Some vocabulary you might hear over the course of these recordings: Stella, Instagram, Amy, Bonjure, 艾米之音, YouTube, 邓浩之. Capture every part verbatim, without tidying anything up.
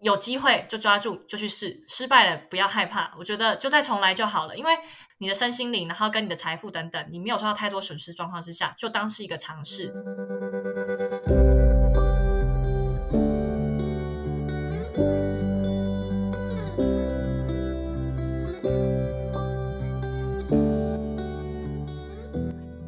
有机会就抓住，就去试，失败了不要害怕，我觉得就再重来就好了，因为你的身心灵然后跟你的财富等等，你没有受到太多损失状况之下，就当是一个尝试。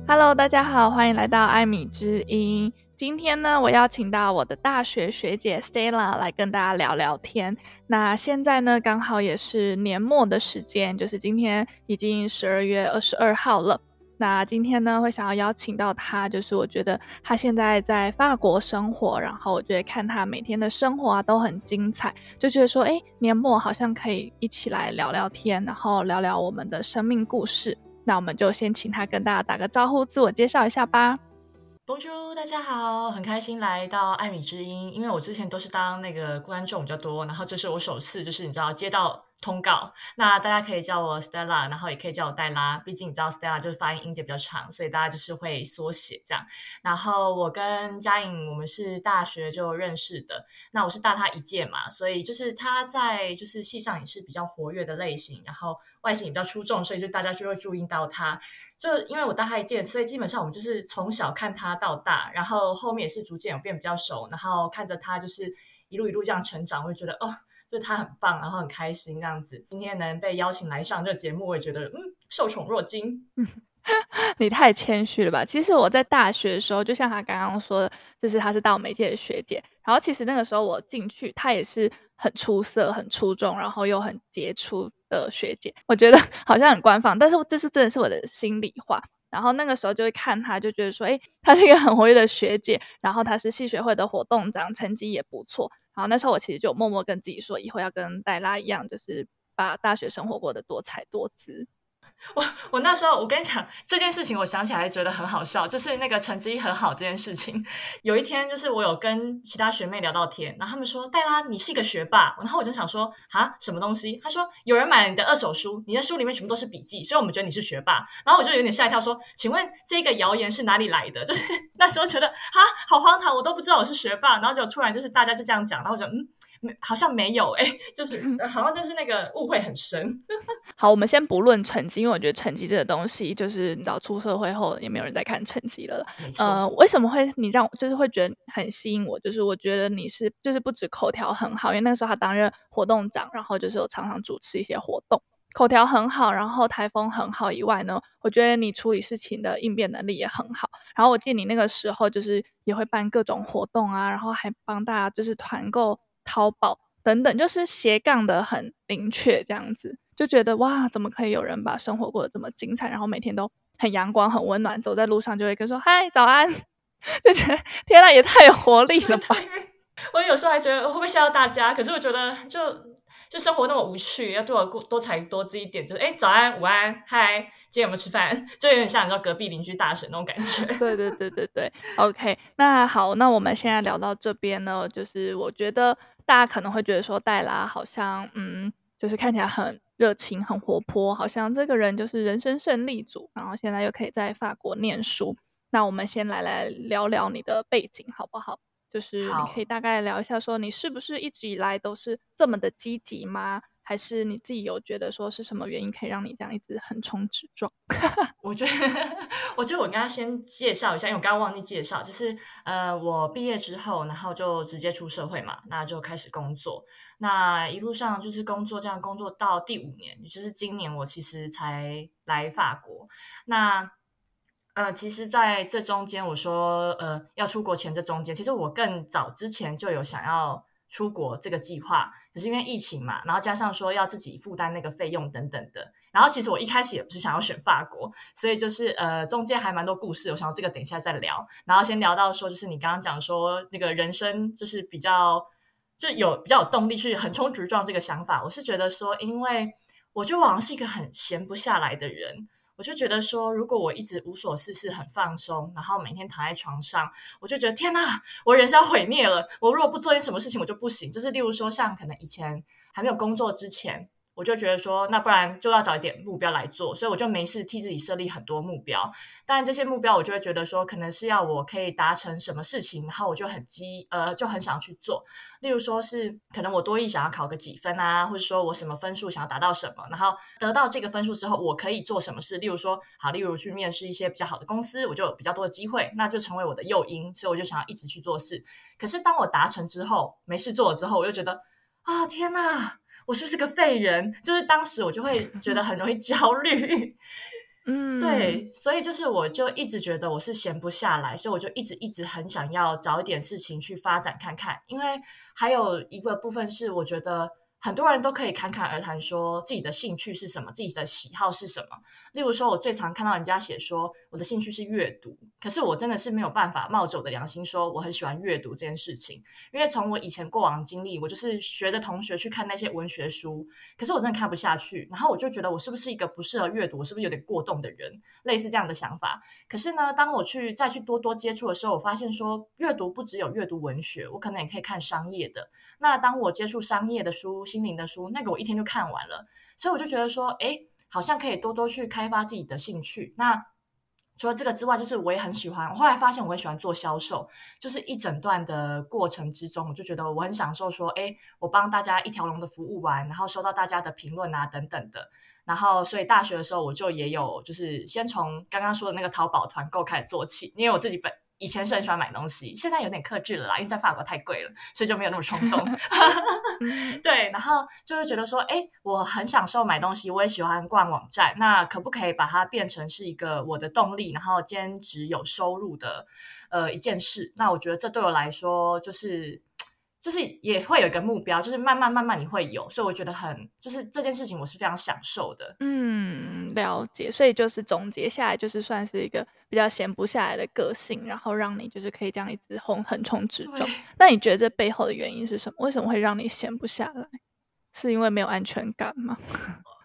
Hello， 大家好，欢迎来到艾米之音。今天呢，我邀请到我的大学学姐 Stella 来跟大家聊聊天。那现在呢，刚好也是年末的时间，就是今天已经十二月二十二号了。那今天呢，会想要邀请到她，就是我觉得她现在在法国生活，然后我觉得看她每天的生活啊都很精彩，就觉得说，哎，年末好像可以一起来聊聊天，然后聊聊我们的生命故事。那我们就先请她跟大家打个招呼，自我介绍一下吧。Bonjure， 大家好，很开心来到艾米之音，因为我之前都是当那个观众比较多，然后这是我首次就是你知道接到通告，那大家可以叫我 Stella， 然后也可以叫我黛拉，毕竟你知道 Stella 就是发音音节比较长，所以大家就是会缩写这样。然后我跟佳颖我们是大学就认识的，那我是大她一届嘛，所以就是她在就是系上也是比较活跃的类型，然后外形也比较出众，所以就大家就会注意到她。就因为我大她一届，所以基本上我们就是从小看她到大，然后后面也是逐渐有变比较熟，然后看着她就是一路一路这样成长，我就觉得哦，就她很棒，然后很开心这样子。今天能被邀请来上这个节目，我也觉得嗯，受宠若惊。你太谦虚了吧？其实我在大学的时候，就像她刚刚说的，就是她是到媒介的学姐，然后其实那个时候我进去，她也是很出色、很出众，然后又很杰出的学姐，我觉得好像很官方，但是这是真的是我的心里话。然后那个时候就会看她，就觉得说，哎，她是一个很活跃的学姐，然后她是系学会的活动长，成绩也不错。然后那时候我其实就默默跟自己说，以后要跟黛拉一样，就是把大学生活过得多彩多姿。我我那时候我跟你讲这件事情，我想起来觉得很好笑，就是那个成绩很好这件事情。有一天就是我有跟其他学妹聊到天，然后他们说黛拉你是一个学霸，然后我就想说啊什么东西？他说有人买了你的二手书，你的书里面全部都是笔记，所以我们觉得你是学霸。然后我就有点吓一跳，说请问这个谣言是哪里来的？就是那时候觉得啊好荒唐，我都不知道我是学霸，然后就突然就是大家就这样讲，然后我就嗯。好像没有哎、欸，就是好像就是那个误会很深。好，我们先不论成绩，因为我觉得成绩这个东西，就是你知道出社会后也没有人在看成绩了。呃，为什么会你让就是会觉得很吸引我？就是我觉得你是就是不止口条很好，因为那时候他担任活动长，然后就是有常常主持一些活动，口条很好，然后台风很好以外呢，我觉得你处理事情的应变能力也很好。然后我记得你那个时候就是也会办各种活动啊，然后还帮大家就是团购。淘宝等等，就是斜杠的很明确这样子，就觉得哇怎么可以有人把生活过得这么精彩，然后每天都很阳光很温暖，走在路上就会跟说嗨早安，就觉得天啊也太有活力了吧。我有时候还觉得会不会吓到大家，可是我觉得就就生活那么无趣，要对我多才多姿一点，就是哎早安午安嗨今天有没有吃饭，就有点像你知道隔壁邻居大婶那种感觉。对对对对对 OK， 那好，那我们现在聊到这边呢，就是我觉得大家可能会觉得说黛拉好像嗯，就是看起来很热情很活泼，好像这个人就是人生胜利组，然后现在又可以在法国念书。那我们先来来聊聊你的背景好不好，就是你可以大概聊一下说你是不是一直以来都是这么的积极吗？还是你自己有觉得说是什么原因可以让你这样一直横冲直撞？我觉得我觉得我应该先介绍一下，因为我刚刚忘记介绍，就是呃，我毕业之后然后就直接出社会嘛，那就开始工作，那一路上就是工作这样工作到第五年，就是今年我其实才来法国。那呃，其实在这中间我说呃要出国前这中间，其实我更早之前就有想要出国这个计划，可是因为疫情嘛，然后加上说要自己负担那个费用等等的，然后其实我一开始也不是想要选法国，所以就是呃中间还蛮多故事，我想要这个等一下再聊。然后先聊到说就是你刚刚讲说那个人生就是比较就有比较有动力去横冲直撞这个想法，我是觉得说因为我觉得我好像是一个很闲不下来的人，我就觉得说如果我一直无所事事很放松，然后每天躺在床上，我就觉得天哪我人生要毁灭了，我如果不做点什么事情我就不行。就是例如说像可能以前还没有工作之前，我就觉得说那不然就要找一点目标来做，所以我就没事替自己设立很多目标。当然这些目标我就会觉得说可能是要我可以达成什么事情，然后我就很激呃就很想去做，例如说是可能我多益想要考个几分啊，或者说我什么分数想要达到什么，然后得到这个分数之后我可以做什么事，例如说好例如去面试一些比较好的公司，我就有比较多的机会，那就成为我的诱因，所以我就想要一直去做事。可是当我达成之后没事做了之后，我就觉得啊、哦、天哪，我是不是个废人，就是当时我就会觉得很容易焦虑嗯，对，所以就是我就一直觉得我是闲不下来，所以我就一直一直很想要找一点事情去发展看看。因为还有一个部分是我觉得很多人都可以侃侃而谈说自己的兴趣是什么，自己的喜好是什么，例如说我最常看到人家写说我的兴趣是阅读，可是我真的是没有办法冒着我的良心说我很喜欢阅读这件事情，因为从我以前过往经历，我就是学着同学去看那些文学书，可是我真的看不下去，然后我就觉得我是不是一个不适合阅读，我是不是有点过动的人，类似这样的想法。可是呢当我去再去多多接触的时候，我发现说阅读不只有阅读文学，我可能也可以看商业的，那当我接触商业的书、心灵的书，那个我一天就看完了，所以我就觉得说哎，好像可以多多去开发自己的兴趣。那除了这个之外，就是我也很喜欢，我后来发现我很喜欢做销售，就是一整段的过程之中我就觉得我很享受说哎，我帮大家一条龙的服务完，然后收到大家的评论啊等等的。然后所以大学的时候我就也有就是先从刚刚说的那个淘宝团购开始做起，因为我自己本以前是很喜欢买东西，现在有点克制了啦，因为在法国太贵了，所以就没有那么冲动对，然后就会觉得说哎，我很享受买东西，我也喜欢逛网站，那可不可以把它变成是一个我的动力，然后兼职有收入的呃一件事。那我觉得这对我来说就是就是也会有一个目标，就是慢慢慢慢你会有，所以我觉得很就是这件事情我是非常享受的。嗯，了解。所以就是总结下来，就是算是一个比较闲不下来的个性，然后让你就是可以这样一直红横冲直撞。那你觉得这背后的原因是什么？为什么会让你闲不下来？是因为没有安全感吗？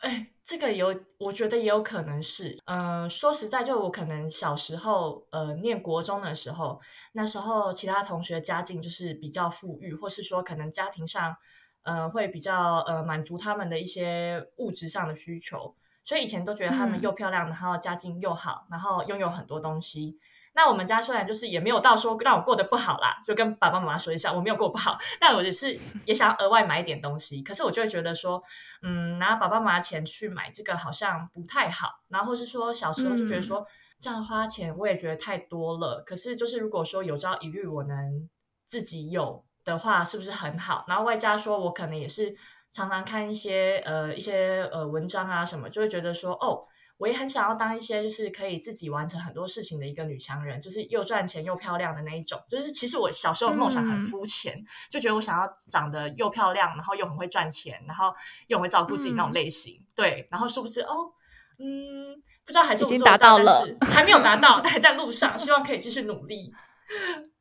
哎，这个有，我觉得也有可能是，嗯、呃，说实在，就我可能小时候，呃，念国中的时候，那时候其他同学家境就是比较富裕，或是说可能家庭上，呃，会比较呃满足他们的一些物质上的需求，所以以前都觉得他们又漂亮，然后家境又好，然后拥有很多东西。那我们家虽然就是也没有到说让我过得不好啦，就跟爸爸妈妈说一下我没有过不好，但我只是也想要额外买一点东西，可是我就会觉得说嗯，拿爸爸妈妈钱去买这个好像不太好，然后或是说小时候就觉得说、嗯、这样花钱我也觉得太多了，可是就是如果说有朝一日我能自己有的话是不是很好，然后外加说我可能也是常常看一些呃一些呃文章啊什么，就会觉得说哦我也很想要当一些就是可以自己完成很多事情的一个女强人，就是又赚钱又漂亮的那一种，就是其实我小时候梦想很肤浅、嗯、就觉得我想要长得又漂亮，然后又很会赚钱，然后又很会照顾自己那种类型、嗯、对，然后是不是哦嗯，不知道还做不做得到，但是还没有达到但还在路上，希望可以继续努力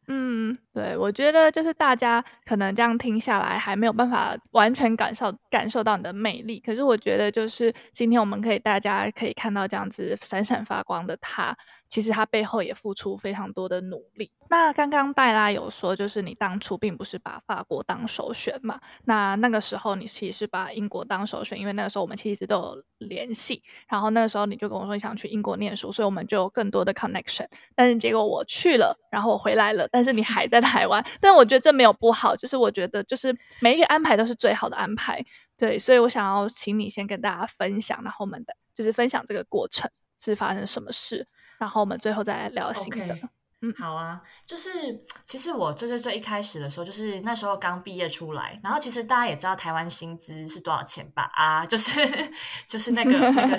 嗯，对，我觉得就是大家可能这样听下来还没有办法完全感受感受到你的魅力，可是我觉得就是今天我们可以大家可以看到这样子闪闪发光的她，其实她背后也付出非常多的努力。那刚刚黛拉有说就是你当初并不是把法国当首选嘛，那那个时候你其实是把英国当首选，因为那个时候我们其实都有联系，然后那个时候你就跟我说你想去英国念书，所以我们就有更多的 connection， 但是结果我去了然后我回来了，但是你还在台湾，但我觉得这没有不好，就是我觉得就是每一个安排都是最好的安排，对，所以我想要请你先跟大家分享，然后我们的就是分享这个过程是发生什么事，然后我们最后再来聊新的、okay.好啊，就是其实我最最最一开始的时候，就是那时候刚毕业出来，然后其实大家也知道台湾薪资是多少钱吧啊，就是就是那个那个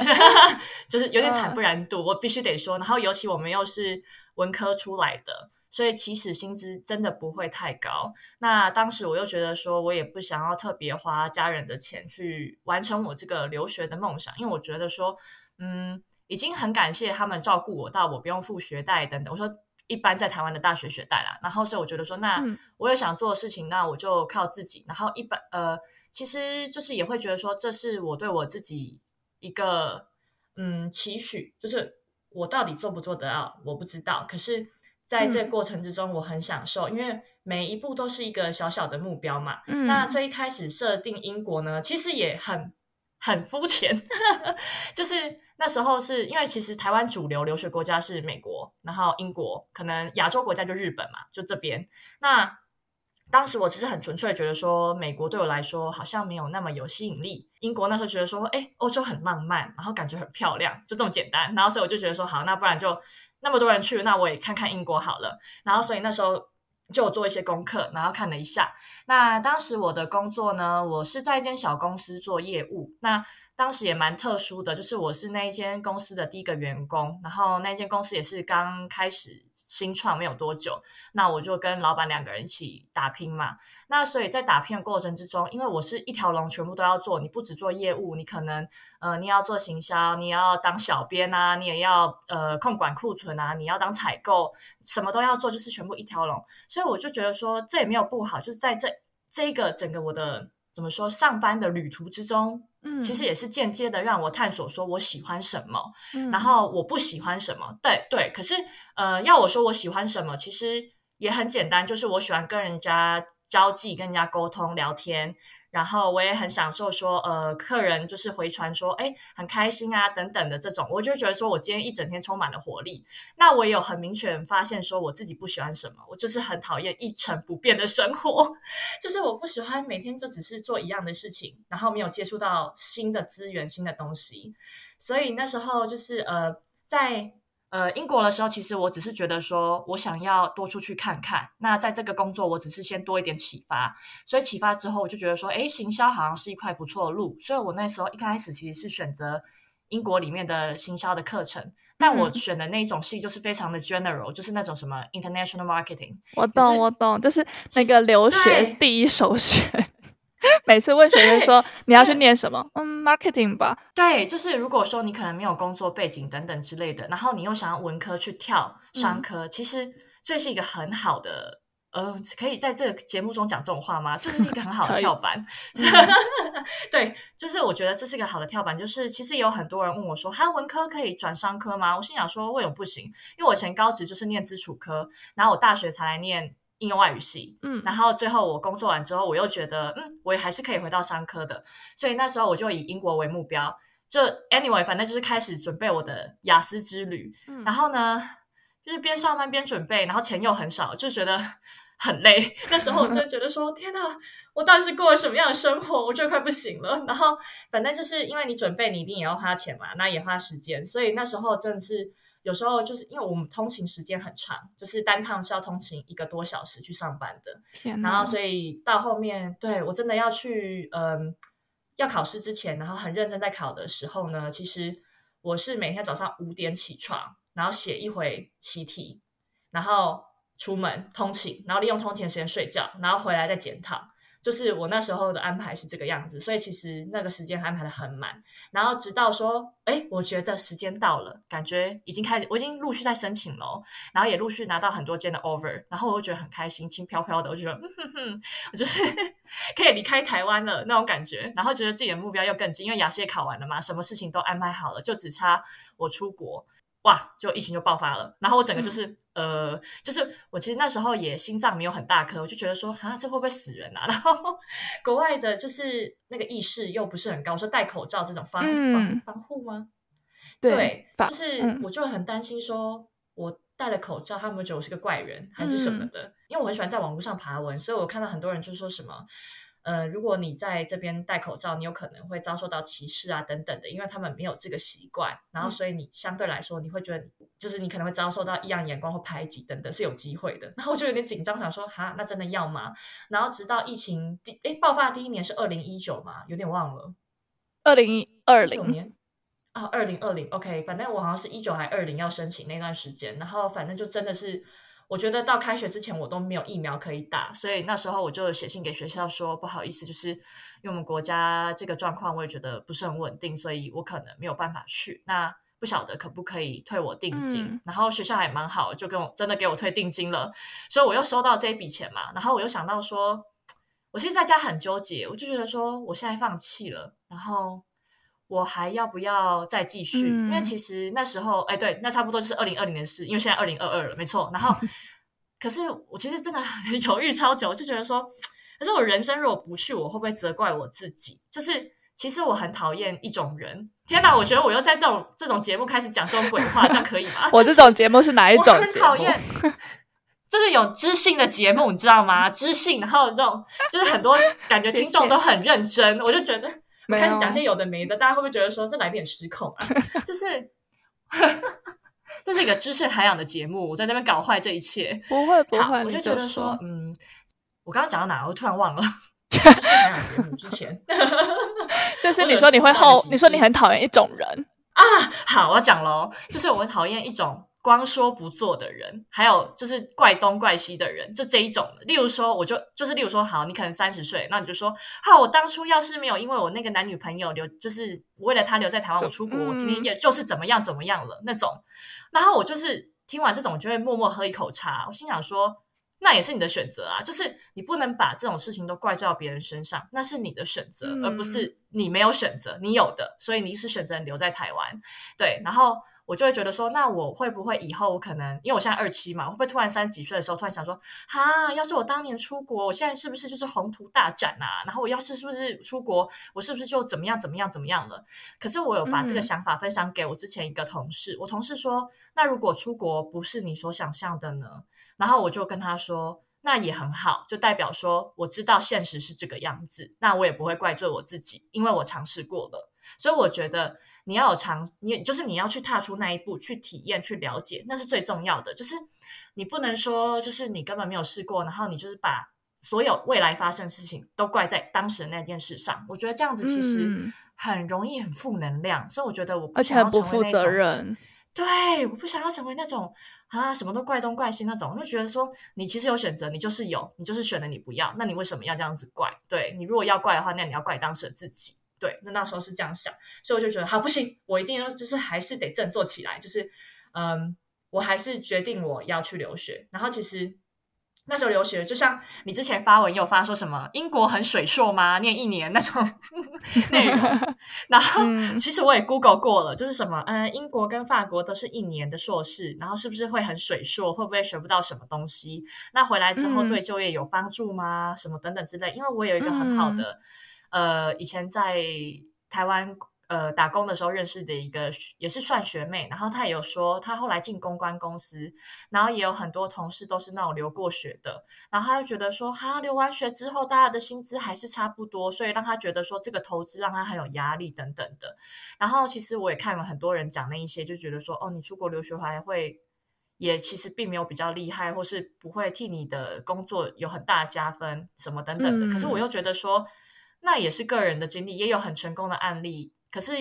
就是有点惨不忍睹，我必须得说，然后尤其我们又是文科出来的，所以其实薪资真的不会太高。那当时我又觉得说我也不想要特别花家人的钱去完成我这个留学的梦想，因为我觉得说嗯，已经很感谢他们照顾我到我不用付学贷等等，我说一般在台湾的大学学贷啦，然后所以我觉得说那我有想做的事情，那我就靠自己，然后一般呃，其实就是也会觉得说这是我对我自己一个嗯期许，就是我到底做不做得到我不知道，可是在这个过程之中我很享受、嗯、因为每一步都是一个小小的目标嘛、嗯、那最一开始设定英国呢其实也很很肤浅就是那时候是因为其实台湾主流留学国家是美国，然后英国，可能亚洲国家就日本嘛，就这边。那当时我只是很纯粹觉得说美国对我来说好像没有那么有吸引力，英国那时候觉得说诶欧洲很浪漫，然后感觉很漂亮，就这么简单。然后所以我就觉得说好，那不然就那么多人去，那我也看看英国好了。然后所以那时候就做一些功课，然后看了一下。那当时我的工作呢，我是在一间小公司做业务，那当时也蛮特殊的，就是我是那一间公司的第一个员工，然后那间公司也是刚开始新创没有多久，那我就跟老板两个人一起打拼嘛。那所以在打拼的过程之中，因为我是一条龙全部都要做，你不只做业务，你可能呃你要做行销，你要当小编啊，你也要呃控管库存啊，你要当采购，什么都要做，就是全部一条龙。所以我就觉得说这也没有不好，就是在这这个整个我的怎么说上班的旅途之中，嗯，其实也是间接的让我探索说我喜欢什么，嗯，然后我不喜欢什么。对对，可是呃，要我说我喜欢什么，其实也很简单，就是我喜欢跟人家交际，跟人家沟通聊天，然后我也很享受说呃，客人就是回传说哎很开心啊等等的这种，我就觉得说我今天一整天充满了活力。那我也有很明确发现说我自己不喜欢什么，我就是很讨厌一成不变的生活，就是我不喜欢每天就只是做一样的事情，然后没有接触到新的资源新的东西。所以那时候就是呃在呃，英国的时候，其实我只是觉得说我想要多出去看看，那在这个工作我只是先多一点启发，所以启发之后我就觉得说诶行销好像是一块不错的路，所以我那时候一开始其实是选择英国里面的行销的课程，但我选的那一种系就是非常的 general，嗯，就是那种什么 international marketing。 我懂我懂，就是那个留学第一首选每次问学生说你要去念什么，嗯 marketing 吧。对，就是如果说你可能没有工作背景等等之类的，然后你又想要文科去跳商科，嗯，其实这是一个很好的呃，可以在这个节目中讲这种话吗？就是一个很好的跳板对，就是我觉得这是一个好的跳板，就是其实有很多人问我说哈文科可以转商科吗？我心想说为什么不行，因为我前高职就是念基础科，然后我大学才来念应用外语系，嗯，然后最后我工作完之后我又觉得嗯，我还是可以回到商科的，所以那时候我就以英国为目标，就 anyway 反正就是开始准备我的雅思之旅，嗯，然后呢就是边上班边准备，然后钱又很少，就觉得很累。那时候我就觉得说天哪，我到底是过了什么样的生活，我就快不行了。然后反正就是因为你准备你一定也要花钱嘛，那也花时间，所以那时候真的是有时候就是因为我们通勤时间很长，就是单趟是要通勤一个多小时去上班的，天哪，然后所以到后面对我真的要去嗯要考试之前，然后很认真在考的时候呢，其实我是每天早上五点起床，然后写一回习题，然后出门通勤，然后利用通勤时间睡觉，然后回来再检讨，就是我那时候的安排是这个样子，所以其实那个时间安排的很满。然后直到说诶我觉得时间到了，感觉已经开始，我已经陆续在申请了，然后也陆续拿到很多间的 offer， 然后我就觉得很开心，轻飘飘的，我就觉得嗯哼哼，我就是可以离开台湾了那种感觉，然后觉得自己的目标又更近，因为雅思也考完了嘛，什么事情都安排好了，就只差我出国，哇就疫情就爆发了。然后我整个就是、嗯呃，就是我其实那时候也心脏没有很大颗，我就觉得说啊，这会不会死人啊？然后国外的就是那个意识又不是很高，我说戴口罩这种防、嗯、防防护吗？ 对， 对，就是我就很担心说我戴了口罩他们觉得我是个怪人还是什么的、嗯、因为我很喜欢在网络上爬文，所以我看到很多人就说什么呃，如果你在这边戴口罩，你有可能会遭受到歧视啊等等的，因为他们没有这个习惯，然后所以你相对来说你会觉得就是你可能会遭受到异样眼光或排挤等等，是有机会的。然后我就有点紧张，想说哈那真的要吗？然后直到疫情诶爆发第一年是二零一九嘛，有点忘了二零二零啊、哦、二零二零 OK， 反正我好像是一九还二零要申请那段时间，然后反正就真的是我觉得到开学之前我都没有疫苗可以打，所以那时候我就写信给学校说不好意思，就是因为我们国家这个状况我也觉得不是很稳定，所以我可能没有办法去，那不晓得可不可以退我定金、嗯、然后学校还蛮好，就跟我真的给我退定金了，所以我又收到这一笔钱嘛，然后我又想到说我其实在家很纠结，我就觉得说我现在放弃了，然后我还要不要再继续、嗯、因为其实那时候哎，对那差不多就是二零二零年的事，因为现在二零二二了没错，然后可是我其实真的犹豫超久，就觉得说可是我人生如果不去我会不会责怪我自己，就是其实我很讨厌一种人。天哪，我觉得我又在这种这种节目开始讲这种鬼话，这样可以吗？我这种节目是哪一种节目？我很讨厌就是有知性的节目，你知道吗？知性，然后这种就是很多感觉听众都很认真，我就觉得开始讲些有的没的，大家会不会觉得说这来点失控啊？就是这是一个知识涵养的节目，我在那边搞坏这一切。不会不会，我就觉得说，嗯，我刚刚讲到哪，我突然忘了。知识涵养节目之前，就是你说你会后，你说你很讨厌一种人啊。好，我讲喽，就是我讨厌一种光说不做的人，还有就是怪东怪西的人，就这一种。例如说，我就就是例如说，好，你可能三十岁，那你就说，好，我当初要是没有因为我那个男女朋友留，就是为了他留在台湾，我出国，我今天也就是怎么样怎么样了那种。然后我就是听完这种，我就会默默喝一口茶，我心想说，那也是你的选择啊，就是你不能把这种事情都怪罪到别人身上，那是你的选择、嗯、而不是你没有选择，你有的，所以你是选择留在台湾。对，然后我就会觉得说，那我会不会以后可能，因为我现在二七嘛，我会不会突然三十几岁的时候突然想说，哈，要是我当年出国，我现在是不是就是宏图大展啊？然后我要是是不是出国，我是不是就怎么样怎么样怎么样了？可是我有把这个想法分享给我之前一个同事，嗯、我同事说，那如果出国不是你所想象的呢？然后我就跟他说，那也很好，就代表说我知道现实是这个样子，那我也不会怪罪我自己，因为我尝试过了。所以我觉得你要有尝，你就是你要去踏出那一步，去体验，去了解，那是最重要的。就是你不能说，就是你根本没有试过，然后你就是把所有未来发生的事情都怪在当时那件事上。我觉得这样子其实很容易很负能量，嗯、所以我觉得我不想要成为那种，而且不负责任。对，我不想要成为那种啊什么都怪东怪西那种，我就觉得说你其实有选择，你就是有，你就是选了你不要，那你为什么要这样子怪？对，你如果要怪的话，那你要怪当时的自己。对，那那时候是这样想，所以我就觉得好不行，我一定要就是还是得振作起来，就是嗯，我还是决定我要去留学。然后其实那时候留学，就像你之前发文也有发说什么英国很水硕吗？念一年那种。内容然后、嗯、其实我也 Google 过了，就是什么嗯，英国跟法国都是一年的硕士，然后是不是会很水硕，会不会学不到什么东西，那回来之后对就业有帮助吗、嗯、什么等等之类。因为我有一个很好的、嗯、呃以前在台湾呃打工的时候认识的一个也是算学妹，然后她也有说她后来进公关公司，然后也有很多同事都是那种留过学的，然后她就觉得说哈，留完学之后大家的薪资还是差不多，所以让她觉得说这个投资让她很有压力等等的。然后其实我也看了很多人讲那一些，就觉得说哦，你出国留学还会也其实并没有比较厉害，或是不会替你的工作有很大的加分什么等等的、嗯、可是我又觉得说那也是个人的经历，也有很成功的案例，可是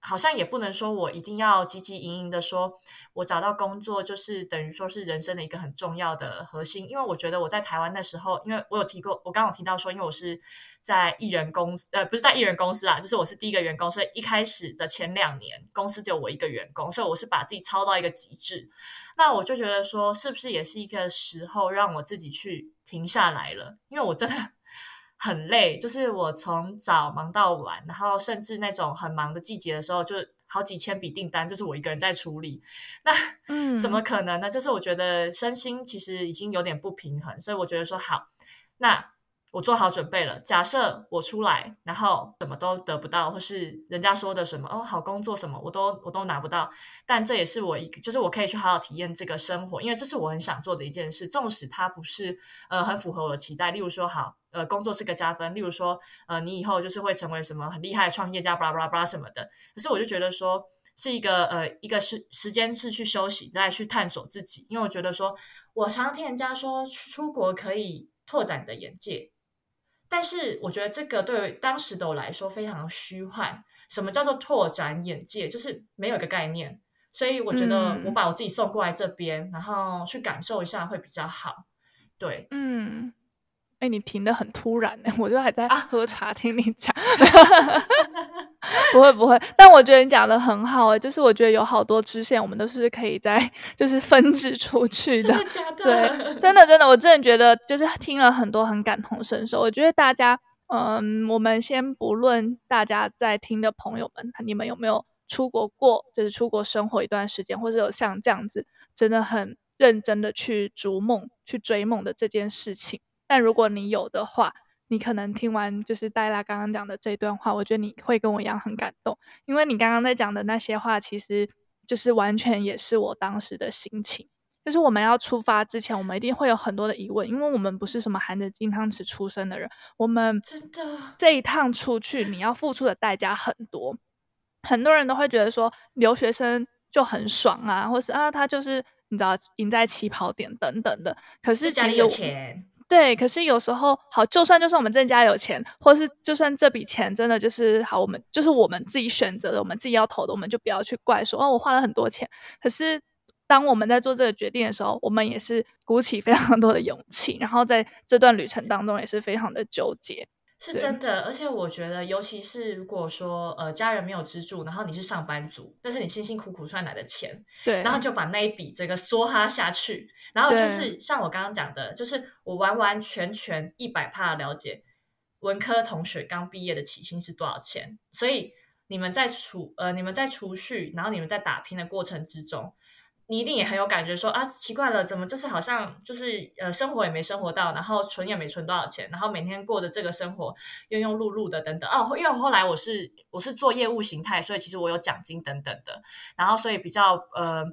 好像也不能说我一定要汲汲营营的说我找到工作就是等于说是人生的一个很重要的核心。因为我觉得我在台湾那时候，因为我有提过，我刚刚有提到说因为我是在艺人公司呃，不是在艺人公司啦，就是我是第一个员工，所以一开始的前两年公司只有我一个员工，所以我是把自己操到一个极致。那我就觉得说是不是也是一个时候让我自己去停下来了，因为我真的很累，就是我从早忙到晚，然后甚至那种很忙的季节的时候，就好几千笔订单，就是我一个人在处理。那嗯，怎么可能呢？就是我觉得身心其实已经有点不平衡，所以我觉得说好，那我做好准备了。假设我出来，然后什么都得不到，或是人家说的什么哦好工作什么，我都我都拿不到，但这也是我一个，就是我可以去好好体验这个生活，因为这是我很想做的一件事，纵使它不是呃很符合我的期待。例如说好。呃，工作是个加分，例如说，呃，你以后就是会成为什么很厉害的创业家，巴拉巴拉巴拉什么的。可是我就觉得说，是一个呃，一个是时间是去休息，再去探索自己。因为我觉得说，我常常听人家说出国可以拓展你的眼界，但是我觉得这个对当时的我来说非常虚幻。什么叫做拓展眼界？就是没有一个概念。所以我觉得我把我自己送过来这边，嗯、然后去感受一下会比较好。对，嗯。哎、欸，你停得很突然、欸、我就还在喝茶听你讲、啊、不会不会，但我觉得你讲得很好、欸、就是我觉得有好多支线我们都是可以在就是分支出去的。真的假的？对，真的真的，我真的觉得就是听了很多很感同身受。我觉得大家嗯，我们先不论大家在听的朋友们你们有没有出国过，就是出国生活一段时间，或者有像这样子真的很认真的去逐梦去追梦的这件事情，但如果你有的话，你可能听完就是戴拉刚刚讲的这段话，我觉得你会跟我一样很感动，因为你刚刚在讲的那些话其实就是完全也是我当时的心情。就是我们要出发之前，我们一定会有很多的疑问，因为我们不是什么含着金汤匙出生的人，我们真的这一趟出去你要付出的代价很多。很多人都会觉得说留学生就很爽啊，或是啊他就是你知道赢在起跑点等等的，可是家里有钱，对，可是有时候好，就算就是我们正家有钱，或是就算这笔钱真的就是好，我们就是我们自己选择的，我们自己要投的，我们就不要去怪说哦我花了很多钱。可是当我们在做这个决定的时候，我们也是鼓起非常多的勇气，然后在这段旅程当中也是非常的纠结，是真的。而且我觉得尤其是如果说呃家人没有资助，然后你是上班族，但是你辛辛苦苦赚来的钱，对，然后就把那一笔这个梭哈下去，然后就是像我刚刚讲的，就是我完完全全 百分之百 了解文科同学刚毕业的起薪是多少钱，所以你们在储呃你们在储蓄，然后你们在打拼的过程之中，你一定也很有感觉说啊奇怪了，怎么就是好像就是呃生活也没生活到，然后存也没存多少钱，然后每天过着这个生活庸庸碌碌的等等啊。因为后来我是我是做业务形态，所以其实我有奖金等等的，然后所以比较呃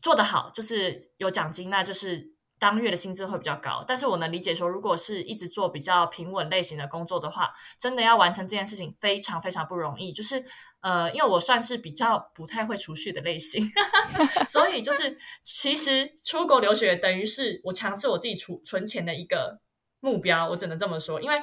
做得好就是有奖金，那就是当月的薪资会比较高。但是我能理解说如果是一直做比较平稳类型的工作的话，真的要完成这件事情非常非常不容易，就是呃，因为我算是比较不太会储蓄的类型所以就是其实出国留学等于是我强制我自己储存钱的一个目标，我只能这么说。因为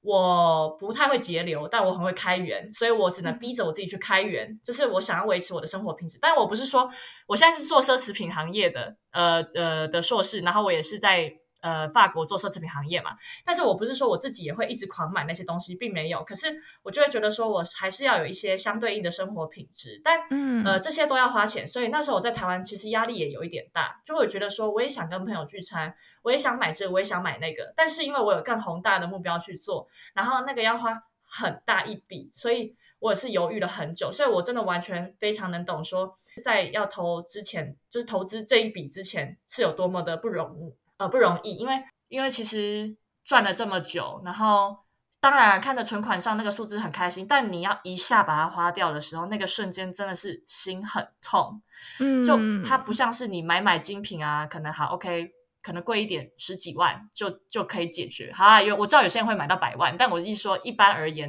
我不太会节流，但我很会开源，所以我只能逼着我自己去开源，就是我想要维持我的生活品质。但我不是说我现在是做奢侈品行业的呃呃的硕士，然后我也是在呃，法国做奢侈品行业嘛，但是我不是说我自己也会一直狂买那些东西，并没有。可是我就会觉得说我还是要有一些相对应的生活品质，但、嗯、呃，这些都要花钱。所以那时候我在台湾其实压力也有一点大，就会觉得说我也想跟朋友聚餐，我也想买这个，我也想买那个，但是因为我有更宏大的目标去做，然后那个要花很大一笔，所以我也是犹豫了很久。所以我真的完全非常能懂说在要投之前，就是投资这一笔之前是有多么的不容易呃，不容易，因为因为其实赚了这么久，然后当然看着存款上那个数字很开心，但你要一下把它花掉的时候，那个瞬间真的是心很痛。嗯，就它不像是你买买精品啊，可能好 OK， 可能贵一点十几万就就可以解决。好啊，有我知道有些人会买到百万，但我一说一般而言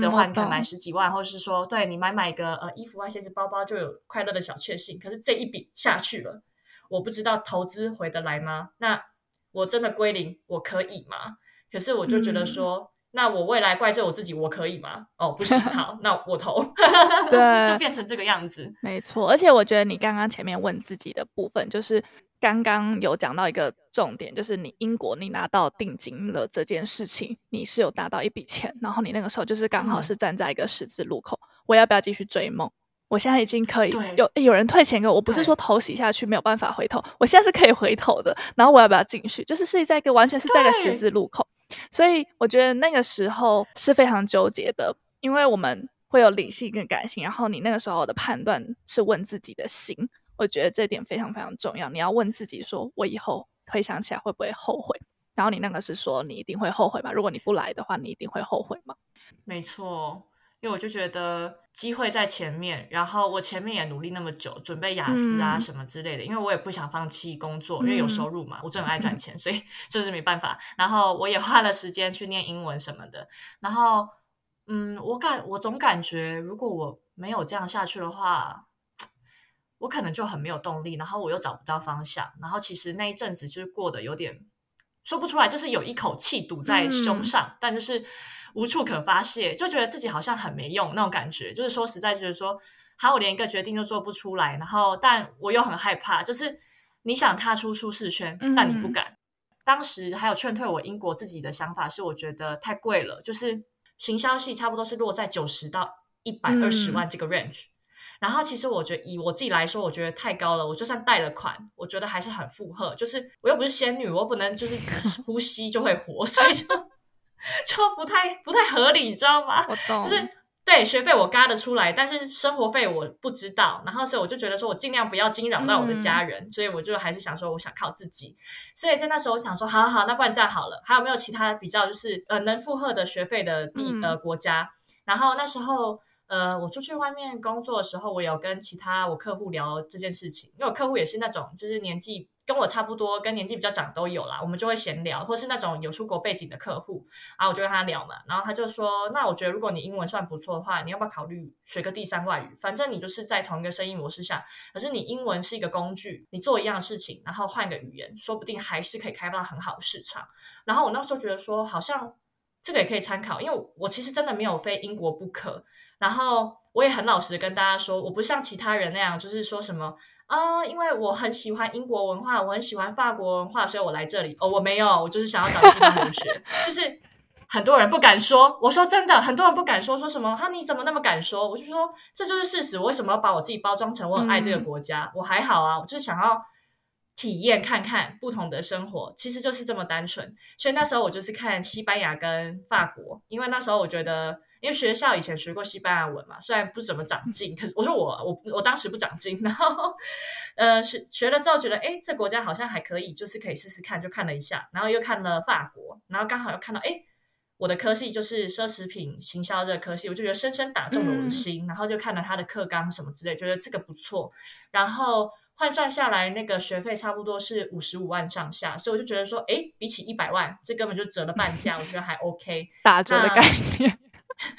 的话，嗯、你可能买十几万，或是说对你买买个呃衣服啊、鞋子、包包就有快乐的小确幸。可是这一笔下去了，我不知道投资回得来吗？那我真的归零，我可以吗？可是我就觉得说、嗯、那我未来怪罪我自己，我可以吗？哦，不行，好，那我投对，就变成这个样子。没错，而且我觉得你刚刚前面问自己的部分，就是刚刚有讲到一个重点，就是你英国你拿到定金了这件事情，你是有拿到一笔钱，然后你那个时候就是刚好是站在一个十字路口、嗯、我要不要继续追梦？我现在已经可以有有人退钱给我，我不是说投洗下去没有办法回头，我现在是可以回头的，然后我要不要进去，就是是在一个完全是在一个十字路口。所以我觉得那个时候是非常纠结的，因为我们会有理性跟感性，然后你那个时候的判断是问自己的心，我觉得这点非常非常重要。你要问自己说我以后回想起来会不会后悔，然后你那个是说你一定会后悔吗？如果你不来的话你一定会后悔吗？没错，因为我就觉得机会在前面，然后我前面也努力那么久准备雅思啊什么之类的、嗯、因为我也不想放弃工作、嗯、因为有收入嘛，我真的爱赚钱、嗯、所以就是没办法。然后我也花了时间去念英文什么的，然后嗯，我感我总感觉如果我没有这样下去的话，我可能就很没有动力，然后我又找不到方向，然后其实那一阵子就是过得有点说不出来，就是有一口气堵在胸上、嗯、但就是无处可发泄，就觉得自己好像很没用那种感觉。就是说实在就是说好，我连一个决定都做不出来，然后但我又很害怕，就是你想踏出舒适圈但你不敢、嗯、当时还有劝退我英国自己的想法是我觉得太贵了，就是行销系差不多是落在九十到一百二十万这个 range、嗯、然后其实我觉得以我自己来说我觉得太高了，我就算贷了款我觉得还是很负荷，就是我又不是仙女，我不能就是只呼吸就会活所以就就不太不太合理，你知道吗？我懂，就是对费学费我嘎得出来，但是生活费我不知道，然后所以我就觉得说我尽量不要惊扰到我的家人、嗯、所以我就还是想说我想靠自己，所以在那时候我想说好好那不然这样好了，还有没有其他比较就是呃能负荷的学费的地、嗯、呃国家，然后那时候呃，我出去外面工作的时候，我有跟其他我客户聊这件事情，因为我客户也是那种就是年纪跟我差不多跟年纪比较长都有啦，我们就会闲聊，或是那种有出国背景的客户啊，我就跟他聊嘛，然后他就说那我觉得如果你英文算不错的话，你要不要考虑学个第三外语，反正你就是在同一个生意模式下，可是你英文是一个工具，你做一样的事情然后换个语言，说不定还是可以开发很好的市场。然后我那时候觉得说好像这个也可以参考，因为我其实真的没有非英国不可，然后我也很老实跟大家说，我不像其他人那样就是说什么啊、哦，因为我很喜欢英国文化，我很喜欢法国文化，所以我来这里。哦，我没有，我就是想要找地方留学。就是很多人不敢说，我说真的，很多人不敢说，说什么啊？你怎么那么敢说？我就说这就是事实。我为什么要把我自己包装成我很爱这个国家？嗯、我还好啊，我就是想要体验看看不同的生活，其实就是这么单纯。所以那时候我就是看西班牙跟法国，因为那时候我觉得。因为学校以前学过西班牙文嘛，虽然不怎么长进，可是我说我我我当时不长进，然后呃学学了之后觉得哎这国家好像还可以，就是可以试试看，就看了一下，然后又看了法国，然后刚好又看到哎我的科系就是奢侈品行销这个科系，我就觉得深深打中了我的心、嗯、然后就看了他的课纲什么之类，觉得这个不错，然后换算下来那个学费差不多是五十五万上下，所以我就觉得说哎比起一百万这根本就折了半价，我觉得还 OK 打折的概念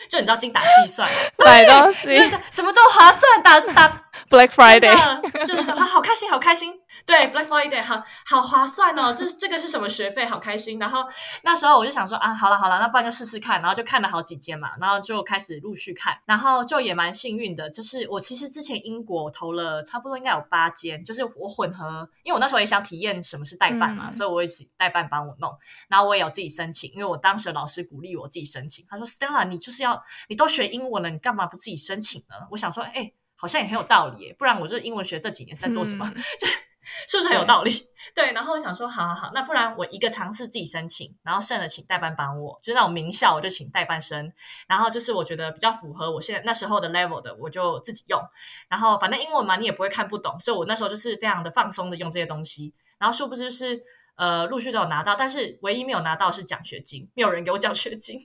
就你知道精打细算买东西怎么这么划算，打打 Black Friday 就是说好开心好开心，对 Black Friday 好好划算哦，这这个是什么学费好开心，然后那时候我就想说啊好了好了那不然就试试看，然后就看了好几间嘛，然后就开始陆续看，然后就也蛮幸运的，就是我其实之前英国投了差不多应该有八间，就是我混合，因为我那时候也想体验什么是代办嘛、嗯、所以我也请代办帮我弄，然后我也有自己申请，因为我当时老师鼓励我自己申请，他说 Stella 你就是要你都学英文了你干嘛不自己申请呢，我想说哎、欸，好像也很有道理耶，不然我这英文学这几年是在做什么、嗯是不是很有道理？ 对, 对，然后我想说好好好那不然我一个尝试自己申请，然后剩了请代办帮我，就是那种名校我就请代办生，然后就是我觉得比较符合我现在那时候的 level 的我就自己用，然后反正英文嘛你也不会看不懂，所以我那时候就是非常的放松的用这些东西，然后殊不知是呃陆续都有拿到，但是唯一没有拿到是奖学金，没有人给我奖学金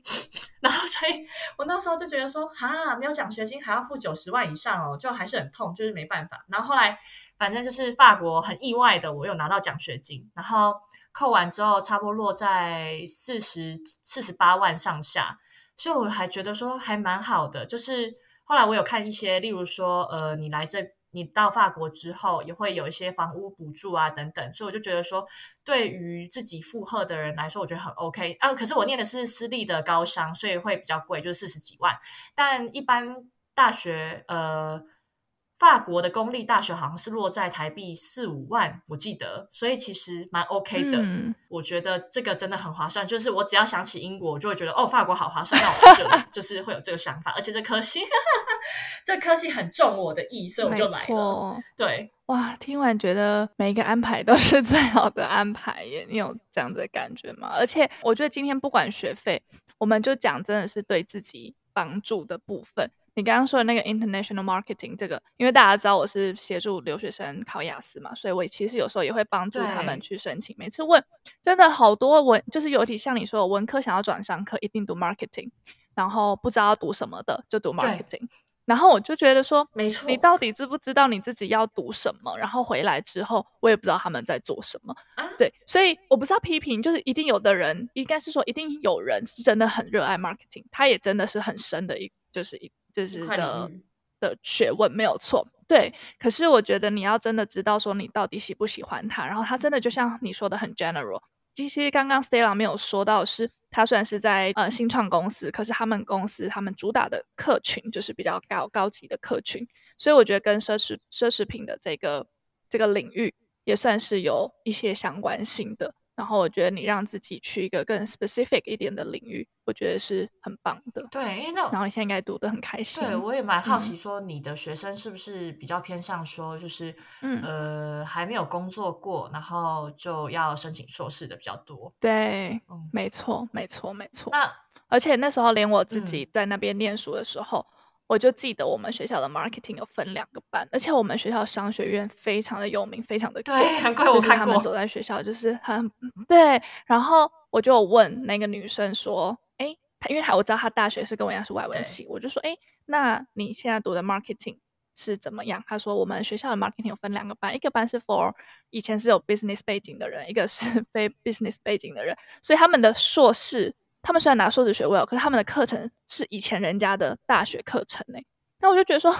然后所以我那时候就觉得说哈没有奖学金还要付九十万以上哦，就还是很痛，就是没办法，然后后来反正就是法国很意外的我有拿到奖学金，然后扣完之后差不多落在四十、四十八万上下，所以我还觉得说还蛮好的，就是后来我有看一些例如说呃你来这你到法国之后也会有一些房屋补助啊等等，所以我就觉得说对于自己负荷的人来说我觉得很 OK 啊。可是我念的是私立的高商，所以会比较贵，就是四十几万，但一般大学呃法国的公立大学好像是落在台币四五万我记得，所以其实蛮 OK 的、嗯、我觉得这个真的很划算，就是我只要想起英国我就会觉得哦法国好划算，那我就就是会有这个想法，而且这科系这科系很中我的意，所以我就来了。对，哇，听完觉得每一个安排都是最好的安排耶，你有这样子的感觉吗？而且我觉得今天不管学费，我们就讲真的是对自己帮助的部分，你刚刚说的那个 international marketing 这个，因为大家知道我是协助留学生考雅思嘛，所以我其实有时候也会帮助他们去申请，每次问真的好多文，就是有点像你说文科想要转商科一定读 marketing， 然后不知道要读什么的就读 marketing， 然后我就觉得说没错，你到底知不知道你自己要读什么，然后回来之后我也不知道他们在做什么、啊、对，所以我不是要批评，就是一定有的人应该是说一定有人是真的很热爱 marketing， 他也真的是很深的一就是一就是的的学问没有错，对，可是我觉得你要真的知道说你到底喜不喜欢它，然后它真的就像你说的很 general， 其实刚刚 Stella 没有说到是他虽然是在呃新创公司，可是他们公司他们主打的客群就是比较高高级的客群，所以我觉得跟奢侈奢侈品的这个这个领域也算是有一些相关性的，然后我觉得你让自己去一个更 specific 一点的领域我觉得是很棒的。对，然后你现在应该读得很开心。对，我也蛮好奇说你的学生是不是比较偏向说就是、嗯、呃还没有工作过然后就要申请硕士的比较多。对、嗯、没错没错没错，那而且那时候连我自己在那边念书的时候、嗯、我就记得我们学校的 marketing 有分两个班，而且我们学校商学院非常的有名，非常的对，难怪我看过、就是、他们走在学校就是很对。然后我就问那个女生说，哎，因为我知道她大学是跟我一样是外文系，我就说，哎，那你现在读的 marketing 是怎么样？她说我们学校的 marketing 有分两个班，一个班是 for 以前是有 business 背景的人，一个是非 business 背景的人，所以他们的硕士，他们虽然拿硕士学位，可是他们的课程是以前人家的大学课程欸。那我就觉得说，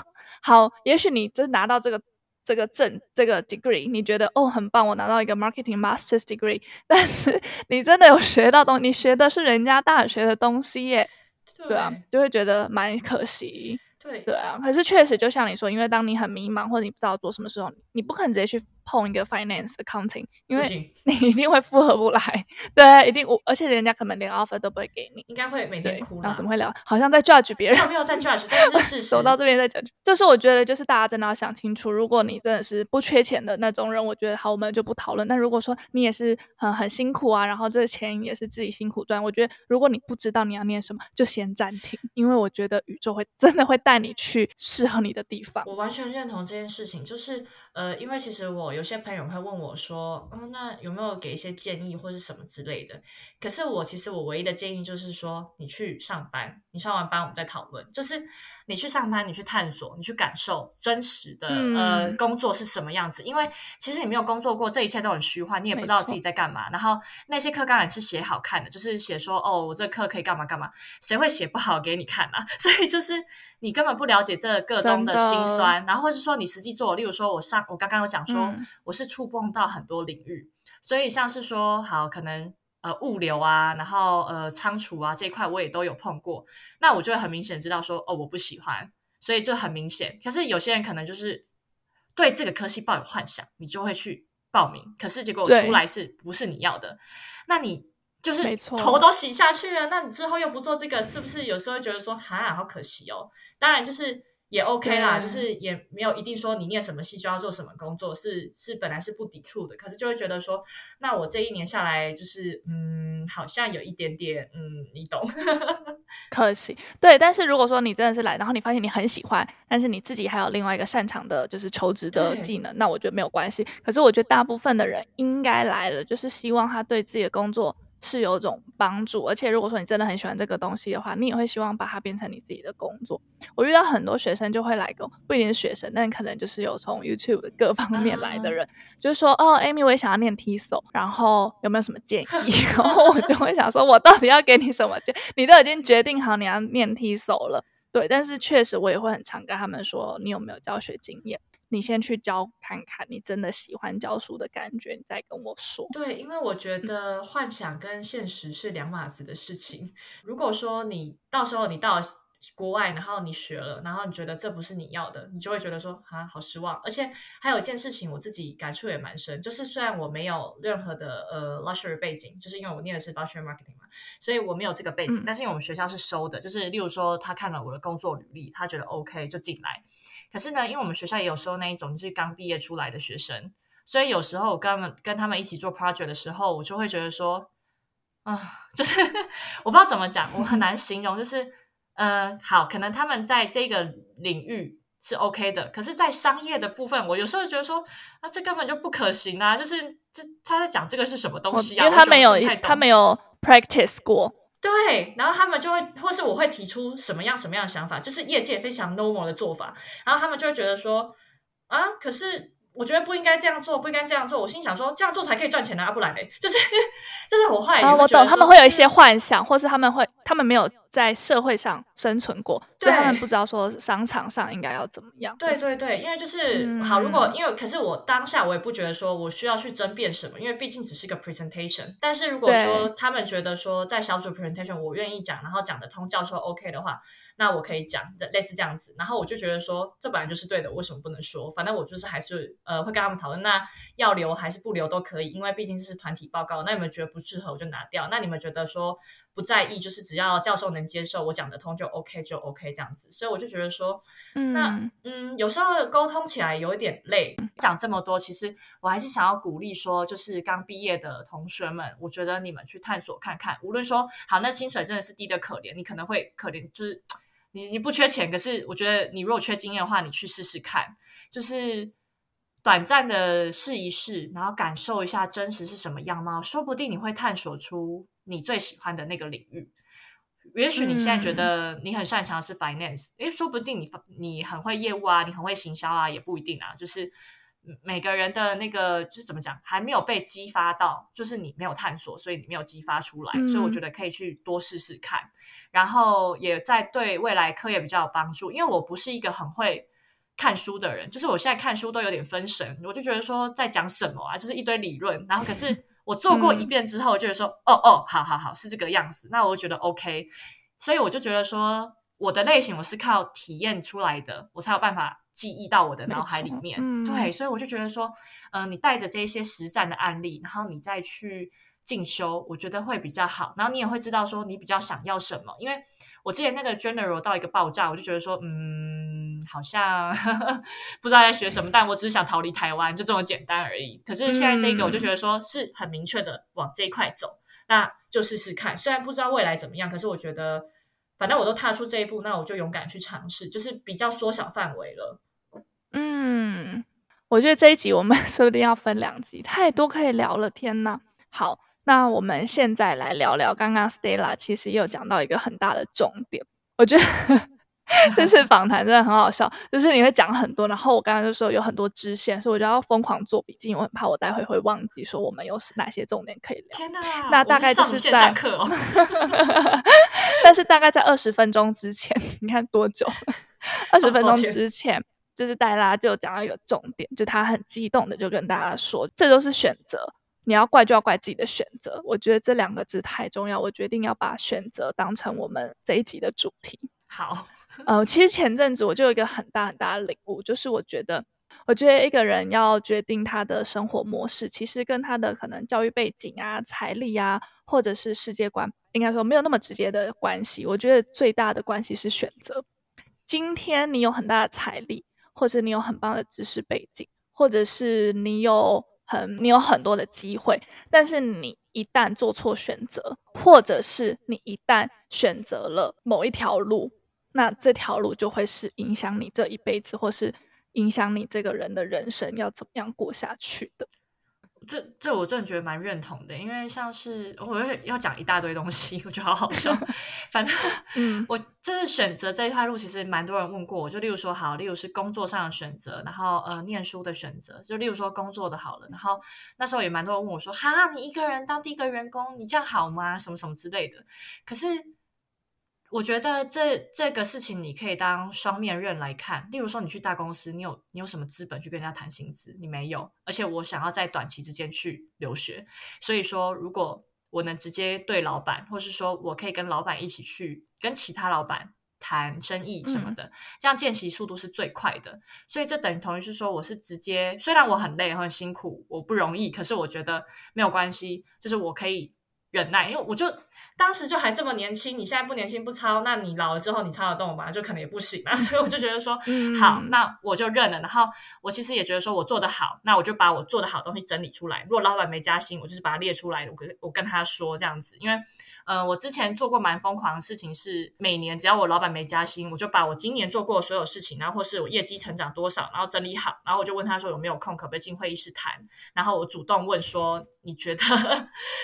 好，也许你真拿到这个这个证这个 degree， 你觉得哦很棒，我拿到一个 marketing master's degree， 但是你真的有学到东西，你学的是人家大学的东西耶。对， 对啊，就会觉得蛮可惜。对，对啊，可是确实就像你说，因为当你很迷茫或者你不知道做什么时候，你不可能直接去碰一个 finance accounting， 因为你一定会复合不来。对，一定，而且人家可能连 offer 都不会给你，应该会每天哭啦。然后怎么会聊？好像在 judge 别人，没有没有在 judge， 但是事实走到这边在 judge， 就是我觉得就是大家真的要想清楚，如果你真的是不缺钱的那种人，我觉得好，我们就不讨论。但如果说你也是很很辛苦啊，然后这钱也是自己辛苦赚，我觉得如果你不知道你要念什么，就先暂停，因为我觉得宇宙会真的会带你去适合你的地方。我完全认同这件事情，就是呃，因为其实我有些朋友会问我说，嗯，那有没有给一些建议或是什么之类的？可是我其实我唯一的建议就是说，你去上班，你上完班我们再讨论。就是你去上班，你去探索，你去感受真实的、嗯、呃工作是什么样子。因为其实你没有工作过，这一切都很虚幻，你也不知道自己在干嘛。然后那些课当然是写好看的，就是写说哦，我这课可以干嘛干嘛，谁会写不好给你看啊？所以就是你根本不了解这个中的辛酸，然后或是说你实际做，例如说我上我刚刚有讲说、嗯、我是触碰到很多领域，所以像是说好可能呃物流啊，然后呃仓储啊这一块我也都有碰过，那我就会很明显知道说哦我不喜欢，所以就很明显。可是有些人可能就是对这个科系抱有幻想，你就会去报名，可是结果出来是不是你要的，那你就是头都洗下去了，那你之后又不做这个，是不是有时候觉得说哈好可惜哦。当然就是也 OK 啦，就是也没有一定说你念什么系就要做什么工作，是是本来是不抵触的，可是就会觉得说那我这一年下来就是嗯好像有一点点嗯你懂可惜。对，但是如果说你真的是来，然后你发现你很喜欢，但是你自己还有另外一个擅长的就是求职的技能，那我觉得没有关系。可是我觉得大部分的人应该来了就是希望他对自己的工作是有种帮助，而且如果说你真的很喜欢这个东西的话，你也会希望把它变成你自己的工作。我遇到很多学生就会来跟我，不一定是学生，但可能就是有从 YouTube 各方面来的人、uh-huh. 就是说哦 Amy 我也想要念 T S O， 然后有没有什么建议然后我就会想说我到底要给你什么建议，你都已经决定好你要念 T S O 了。对，但是确实我也会很常跟他们说，你有没有教学经验，你先去教看看，你真的喜欢教书的感觉你再跟我说。对，因为我觉得幻想跟现实是两码子的事情、嗯、如果说你到时候你到国外，然后你学了，然后你觉得这不是你要的，你就会觉得说啊好失望。而且还有一件事情我自己感触也蛮深，就是虽然我没有任何的呃 luxury 背景，就是因为我念的是 luxury marketing 嘛，所以我没有这个背景、嗯、但是因为我们学校是收的，就是例如说他看了我的工作履历，他觉得 OK 就进来。可是呢因为我们学校也有收那一种就是刚毕业出来的学生，所以有时候我跟他们跟他们一起做 project 的时候，我就会觉得说啊、呃，就是我不知道怎么讲，我很难形容，就是呃，好，可能他们在这个领域是 OK 的，可是在商业的部分我有时候觉得说啊，这根本就不可行啊，就是这他在讲这个是什么东西啊，因为他没有他没有 practice 过。对，然后他们就会或是我会提出什么样什么样的想法，就是业界非常 normal 的做法，然后他们就会觉得说啊，可是我觉得不应该这样做，不应该这样做。我心想说，这样做才可以赚钱啊，不然嘞，就是就是我后来也会觉得、啊、我懂，他们会有一些幻想，或是他们会他们没有在社会上生存过，所以他们不知道说商场上应该要怎么样。对对对，因为就是、嗯、好，如果因为可是我当下我也不觉得说我需要去争辩什么，因为毕竟只是一个 presentation。但是如果说他们觉得说在小组 presentation 我愿意讲，然后讲得通教授 OK 的话，那我可以讲类似这样子。然后我就觉得说这本来就是对的，为什么不能说？反正我就是还是呃会跟他们讨论，那要留还是不留都可以，因为毕竟是团体报告。那你们觉得不适合我就拿掉，那你们觉得说不在意，就是只要教授能接受我讲得通就 OK 就 OK 这样子。所以我就觉得说那嗯，有时候沟通起来有一点累。讲这么多，其实我还是想要鼓励说就是刚毕业的同学们，我觉得你们去探索看看，无论说好那薪水真的是低的可怜，你可能会可怜就是你你不缺钱，可是我觉得你如果缺经验的话，你去试试看，就是短暂的试一试，然后感受一下真实是什么样貌，说不定你会探索出你最喜欢的那个领域。也许你现在觉得你很擅长的是 finance， 因为、嗯、说不定你你很会业务啊，你很会行销啊，也不一定啊。就是每个人的那个就是怎么讲，还没有被激发到，就是你没有探索，所以你没有激发出来、嗯、所以我觉得可以去多试试看，然后也在对未来科研比较有帮助。因为我不是一个很会看书的人，就是我现在看书都有点分神，我就觉得说在讲什么啊，就是一堆理论，然后可是我做过一遍之后就是说、嗯、哦哦好好好是这个样子，那我觉得 OK， 所以我就觉得说我的类型我是靠体验出来的，我才有办法记忆到我的脑海里面、嗯、对，所以我就觉得说、呃、你带着这些实战的案例，然后你再去进修，我觉得会比较好，然后你也会知道说你比较想要什么。因为我之前那个 general 到一个爆炸，我就觉得说嗯好像呵呵不知道在学什么，但我只是想逃离台湾，就这么简单而已。可是现在这个我就觉得说是很明确的往这一块走，那就试试看，虽然不知道未来怎么样，可是我觉得反正我都踏出这一步，那我就勇敢去尝试，就是比较缩小范围了。嗯，我觉得这一集我们说不定要分两集，太多可以聊了，天哪。好，那我们现在来聊聊刚刚 Stella 其实又讲到一个很大的重点，我觉得这次访谈真的很好笑，就是你会讲很多，然后我刚刚就说有很多支线，所以我就要疯狂做笔记，我很怕我待会会忘记说我们有哪些重点可以聊。天哪，那大概就是在我们上线上课哦但是大概在二十分钟之前，你看多久二十分钟之前就是戴拉就讲到一个重点，就她很激动的就跟大家说，这就是选择，你要怪就要怪自己的选择。我觉得这两个字太重要，我决定要把选择当成我们这一集的主题。好，呃，其实前阵子我就有一个很大很大的领悟，就是我觉得我觉得一个人要决定他的生活模式，其实跟他的可能教育背景啊、财力啊，或者是世界观，应该说没有那么直接的关系。我觉得最大的关系是选择。今天你有很大的财力，或者你有很棒的知识背景，或者是你有很你有很多的机会，但是你一旦做错选择，或者是你一旦选择了某一条路，那这条路就会是影响你这一辈子，或是影响你这个人的人生要怎么样过下去的。这这我真的觉得蛮认同的，因为像是我要讲一大堆东西，我觉得好好笑反正、嗯、我就是选择这一块路，其实蛮多人问过我，就例如说好，例如是工作上的选择，然后呃念书的选择，就例如说工作的好了，然后那时候也蛮多人问我说，哈你一个人当第一个员工你这样好吗，什么什么之类的。可是我觉得这这个事情你可以当双面刃来看，例如说你去大公司，你有你有什么资本去跟人家谈薪资？你没有。而且我想要在短期之间去留学，所以说如果我能直接对老板，或是说我可以跟老板一起去跟其他老板谈生意什么的、嗯、这样见习速度是最快的。所以这等同于是说我是直接，虽然我很累很辛苦我不容易，可是我觉得没有关系，就是我可以忍耐，因为我就当时就还这么年轻，你现在不年轻不操，那你老了之后你操得动吗？就可能也不行啊。所以我就觉得说好，那我就认了。然后我其实也觉得说我做得好，那我就把我做得好的东西整理出来，如果老板没加薪我就是把它列出来，我跟我跟他说这样子。因为呃，我之前做过蛮疯狂的事情，是每年只要我老板没加薪，我就把我今年做过的所有事情，然后或是我业绩成长多少，然后整理好，然后我就问他说有没有空，可不可以进会议室谈，然后我主动问说你觉得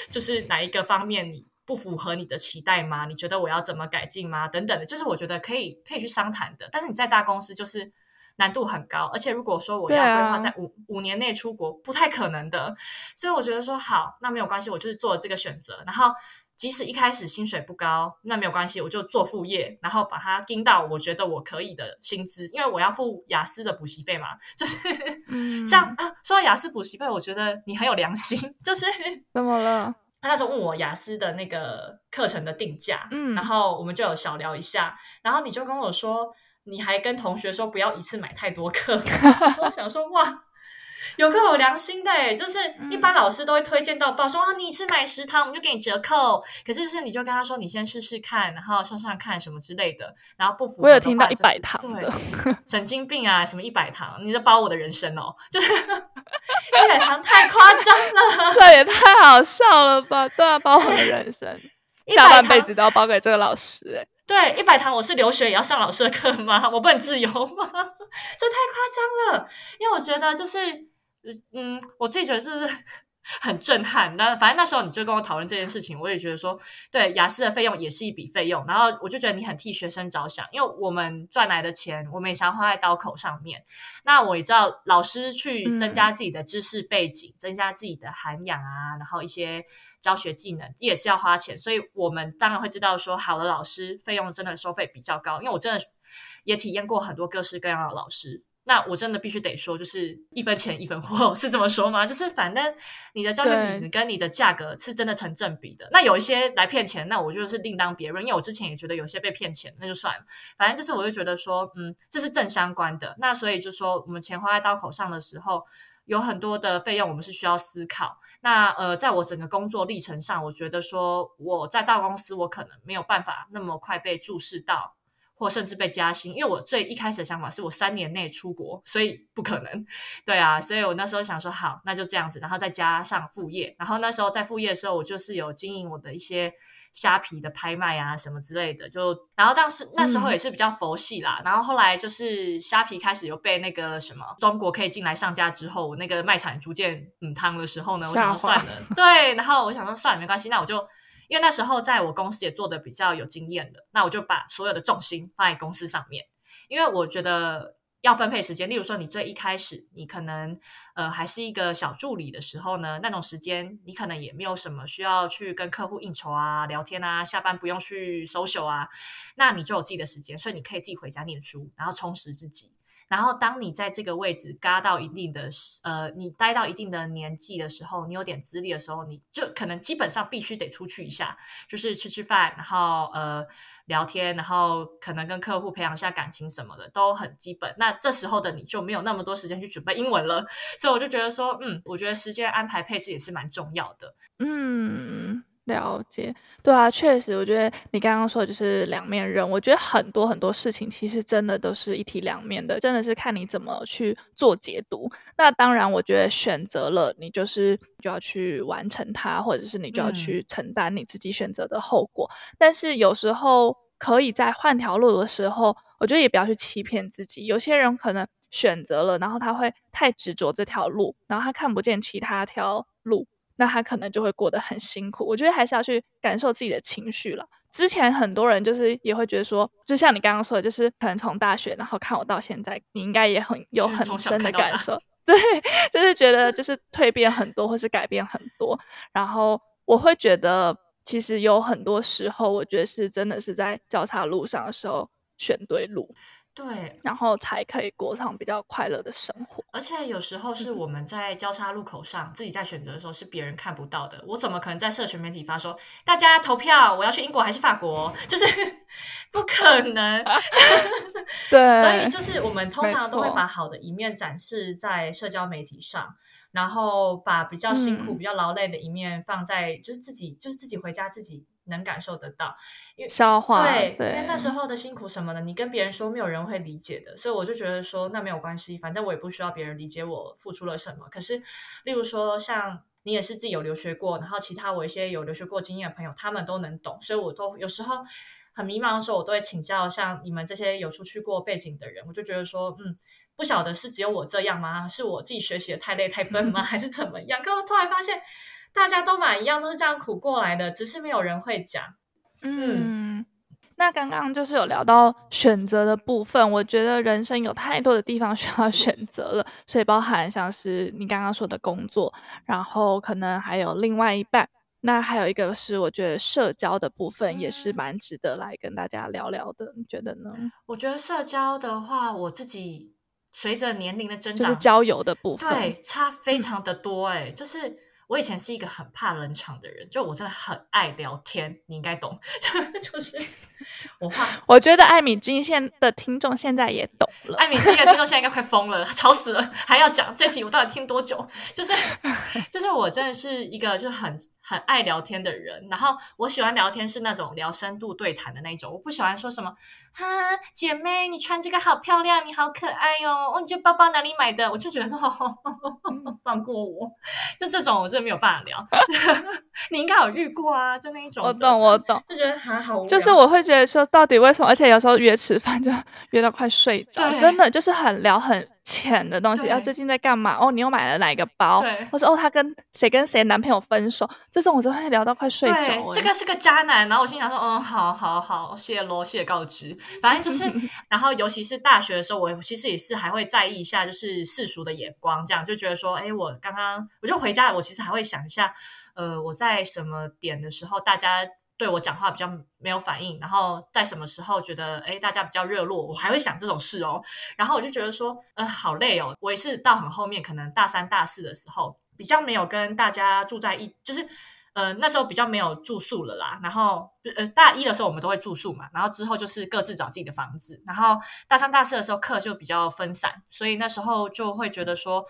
就是哪一个方面你不符合你的期待吗？你觉得我要怎么改进吗？等等的，就是我觉得可以可以去商谈的。但是你在大公司就是难度很高，而且如果说我要规划在五、啊、五年内出国，不太可能的。所以我觉得说好，那没有关系，我就是做了这个选择。然后即使一开始薪水不高，那没有关系，我就做副业，然后把它盯到我觉得我可以的薪资，因为我要付雅思的补习费嘛。就是、嗯、像、啊、说雅思补习费，我觉得你很有良心，就是怎么了？他那时候问我雅思的那个课程的定价，嗯，然后我们就有小聊一下，然后你就跟我说，你还跟同学说不要一次买太多课，我想说哇。有个有良心的、欸、就是一般老师都会推荐到爆，说、嗯啊、你是买食堂我们就给你折扣，可是就是你就跟他说你先试试看，然后上上看什么之类的，然后不符合的话、就是、我有听到一百堂的神经病啊，什么一百堂，你就包我的人生哦，就是一百堂太夸张了这也太好笑了吧，对啊，包我的人生下半辈子都要包给这个老师、欸、对，一百堂我是留学也要上老师的课吗？我不能自由吗？这太夸张了。因为我觉得就是嗯，我自己觉得这是很震撼。那反正那时候你就跟我讨论这件事情，我也觉得说对，雅思的费用也是一笔费用，然后我就觉得你很替学生着想，因为我们赚来的钱我们也想要花在刀口上面。那我也知道老师去增加自己的知识背景、嗯、增加自己的涵养啊，然后一些教学技能也是要花钱，所以我们当然会知道说好的老师费用真的收费比较高。因为我真的也体验过很多各式各样的老师，那我真的必须得说，就是一分钱一分货，是这么说吗？就是反正你的教学品质跟你的价格是真的成正比的。那有一些来骗钱，那我就是另当别论，因为我之前也觉得有些被骗钱，那就算了。反正就是我就觉得说，嗯，这是正相关的。那所以就说，我们钱花在刀口上的时候，有很多的费用我们是需要思考。那呃，在我整个工作历程上，我觉得说我在大公司，我可能没有办法那么快被注视到。或甚至被加薪，因为我最一开始的想法是我三年内出国，所以不可能。对啊，所以我那时候想说好，那就这样子，然后再加上副业。然后那时候在副业的时候，我就是有经营我的一些虾皮的拍卖啊什么之类的，就然后当时那时候也是比较佛系啦、嗯、然后后来就是虾皮开始有被那个什么中国可以进来上架之后，我那个卖场逐渐嗯汤的时候呢，我想说算了，对，然后我想说算了没关系，那我就因为那时候在我公司也做的比较有经验的，那我就把所有的重心放在公司上面。因为我觉得要分配时间，例如说你最一开始你可能呃还是一个小助理的时候呢，那种时间你可能也没有什么需要去跟客户应酬啊聊天啊，下班不用去 social 啊，那你就有自己的时间，所以你可以自己回家念书，然后充实自己。然后当你在这个位置嘎到一定的呃，你待到一定的年纪的时候，你有点资历的时候，你就可能基本上必须得出去一下，就是吃吃饭，然后呃聊天，然后可能跟客户培养一下感情什么的都很基本。那这时候的你就没有那么多时间去准备英文了，所以我就觉得说嗯，我觉得时间安排配置也是蛮重要的。嗯，了解。对啊，确实我觉得你刚刚说的就是两面人，我觉得很多很多事情其实真的都是一体两面的，真的是看你怎么去做解读。那当然我觉得选择了你就是就要去完成它，或者是你就要去承担你自己选择的后果、嗯、但是有时候可以在换条路的时候，我觉得也不要去欺骗自己。有些人可能选择了，然后他会太执着这条路，然后他看不见其他条路，那他可能就会过得很辛苦。我觉得还是要去感受自己的情绪了。之前很多人就是也会觉得说，就像你刚刚说的，就是可能从大学然后看我到现在，你应该也很有很深的感受，对，就是觉得就是蜕变很多或是改变很多。然后我会觉得其实有很多时候我觉得是真的是在交叉路上的时候选对路，对，然后才可以过上比较快乐的生活。而且有时候是我们在交叉路口上、嗯、自己在选择的时候是别人看不到的。我怎么可能在社群媒体发说大家投票我要去英国还是法国，就是不可能对，所以就是我们通常都会把好的一面展示在社交媒体上，然后把比较辛苦、嗯、比较劳累的一面放在就是自己就是自己回家自己能感受得到，因为消化， 对, 对，因为那时候的辛苦什么的你跟别人说没有人会理解的，所以我就觉得说那没有关系，反正我也不需要别人理解我付出了什么。可是例如说像你也是自己有留学过，然后其他我一些有留学过经验的朋友他们都能懂，所以我都有时候很迷茫的时候我都会请教像你们这些有出去过背景的人，我就觉得说嗯，不晓得是只有我这样吗，是我自己学习的太累太笨吗还是怎么样。可我突然发现大家都蛮一样，都是这样苦过来的，只是没有人会讲。 嗯, 嗯，那刚刚就是有聊到选择的部分，我觉得人生有太多的地方需要选择了，所以包含像是你刚刚说的工作，然后可能还有另外一半，那还有一个是我觉得社交的部分也是蛮值得来跟大家聊聊的，你觉得呢？我觉得社交的话我自己随着年龄的增长就是交友的部分对差非常的多耶、欸嗯、就是我以前是一个很怕冷场的人，就我真的很爱聊天，你应该懂就是我怕我觉得艾米君现的听众现在也懂了艾米君的听众现在应该快疯了吵死了还要讲这集我到底听多久，就是就是我真的是一个就是很很爱聊天的人，然后我喜欢聊天是那种聊深度对谈的那种，我不喜欢说什么哈，姐妹你穿这个好漂亮，你好可爱哦，哦你这包包哪里买的？我就觉得说、哦嗯、放过我，就这种我真的没有办法聊。你应该有遇过啊，就那一种。我懂我懂，就觉得还好无聊，就是我会觉得说到底为什么，而且有时候约吃饭就约到快睡着，真的就是很聊很浅的东西，要最近在干嘛？哦，你又买了哪一个包？或者哦，他跟谁跟谁男朋友分手？这种我真会聊到快睡着。这个是个渣男，然后我心想说，嗯，好好好，谢咯，谢告知。反正就是，然后尤其是大学的时候，我其实也是还会在意一下，就是世俗的眼光，这样就觉得说，哎，我刚刚我就回家，我其实还会想一下，呃，我在什么点的时候大家对我讲话比较没有反应，然后在什么时候觉得诶大家比较热络，我还会想这种事哦。然后我就觉得说呃好累哦，我也是到很后面可能大三大四的时候比较没有跟大家住在一，就是呃那时候比较没有住宿了啦，然后呃大一的时候我们都会住宿嘛，然后之后就是各自找自己的房子，然后大三大四的时候课就比较分散，所以那时候就会觉得说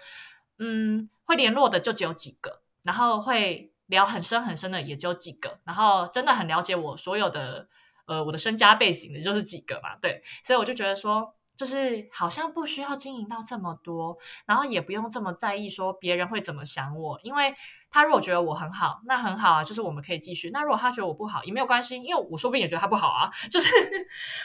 嗯会联络的就只有几个，然后会聊很深很深的也就几个，然后真的很了解我所有的呃我的身家背景的就是几个嘛，对，所以我就觉得说就是好像不需要经营到这么多，然后也不用这么在意说别人会怎么想我，因为他如果觉得我很好那很好啊，就是我们可以继续，那如果他觉得我不好也没有关系，因为我说不定也觉得他不好啊，就是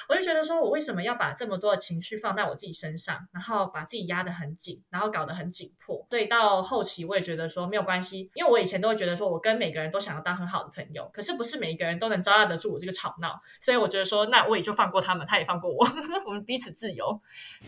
我就觉得说我为什么要把这么多的情绪放在我自己身上，然后把自己压得很紧，然后搞得很紧迫，所以到后期我也觉得说没有关系，因为我以前都会觉得说我跟每个人都想要当很好的朋友，可是不是每一个人都能招架得住我这个吵闹，所以我觉得说那我也就放过他们，他也放过我，我们彼此自由，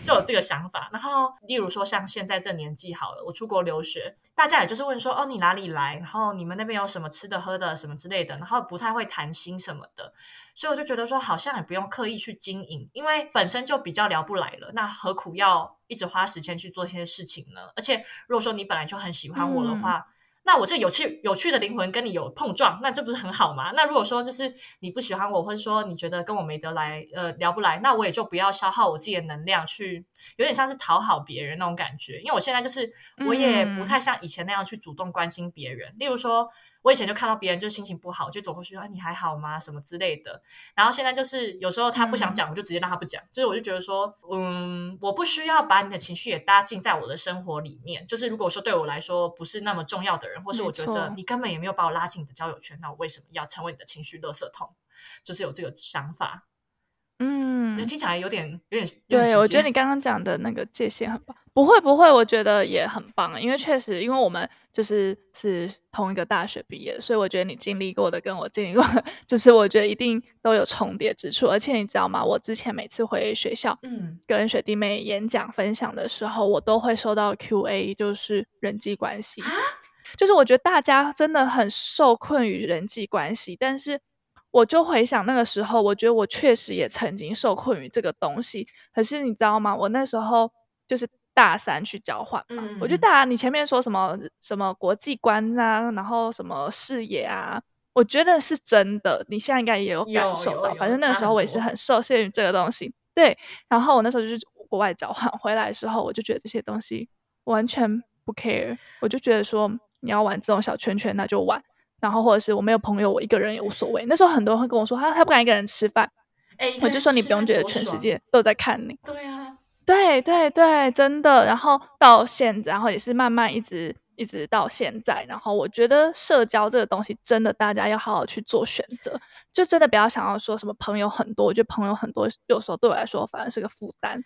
就有这个想法。然后例如说像现在这年纪好了，我出国留学，大家也就是问说哦你哪里来，然后你们那边有什么吃的喝的什么之类的，然后不太会谈心什么的，所以我就觉得说好像也不用刻意去经营，因为本身就比较聊不来了，那何苦要一直花时间去做这些事情呢？而且如果说你本来就很喜欢我的话、嗯、那我这有趣有趣的灵魂跟你有碰撞，那这不是很好吗？那如果说就是你不喜欢我，或者说你觉得跟我没得来呃聊不来，那我也就不要消耗我自己的能量去有点像是讨好别人那种感觉，因为我现在就是我也不太像以前那样去主动关心别人、嗯、例如说我以前就看到别人就心情不好，就走过去说、哎、你还好吗什么之类的，然后现在就是有时候他不想讲、嗯、我就直接让他不讲，就是我就觉得说嗯，我不需要把你的情绪也搭进在我的生活里面，就是如果说对我来说不是那么重要的人，或是我觉得你根本也没有把我拉进你的交友圈，那我为什么要成为你的情绪垃圾桶，就是有这个想法。嗯，听起来有点有点对，我觉得你刚刚讲的那个界限很棒。不会不会，我觉得也很棒，因为确实因为我们就是是同一个大学毕业，所以我觉得你经历过的跟我经历过的就是我觉得一定都有重叠之处。而且你知道吗，我之前每次回学校嗯，跟学弟妹演讲分享的时候，我都会收到 Q A， 就是人际关系，就是我觉得大家真的很受困于人际关系，但是我就回想那个时候，我觉得我确实也曾经受困于这个东西。可是你知道吗，我那时候就是大三去交换嘛、嗯、我觉得大家你前面说什么什么国际观啊，然后什么视野啊，我觉得是真的，你现在应该也有感受到。反正那个时候我也是很受限于这个东西，对。然后我那时候就是国外交换回来的时候，我就觉得这些东西完全不 care， 我就觉得说你要玩这种小圈圈那就玩，然后或者是我没有朋友我一个人也无所谓。那时候很多人会跟我说他他不敢一个人吃饭、欸、我就说你不用觉得全世界都在看你，对啊对对对，真的。然后到现在，然后也是慢慢一直一直到现在，然后我觉得社交这个东西真的大家要好好去做选择，就真的不要想要说什么朋友很多，我觉得朋友很多有时候对我来说反而是个负担，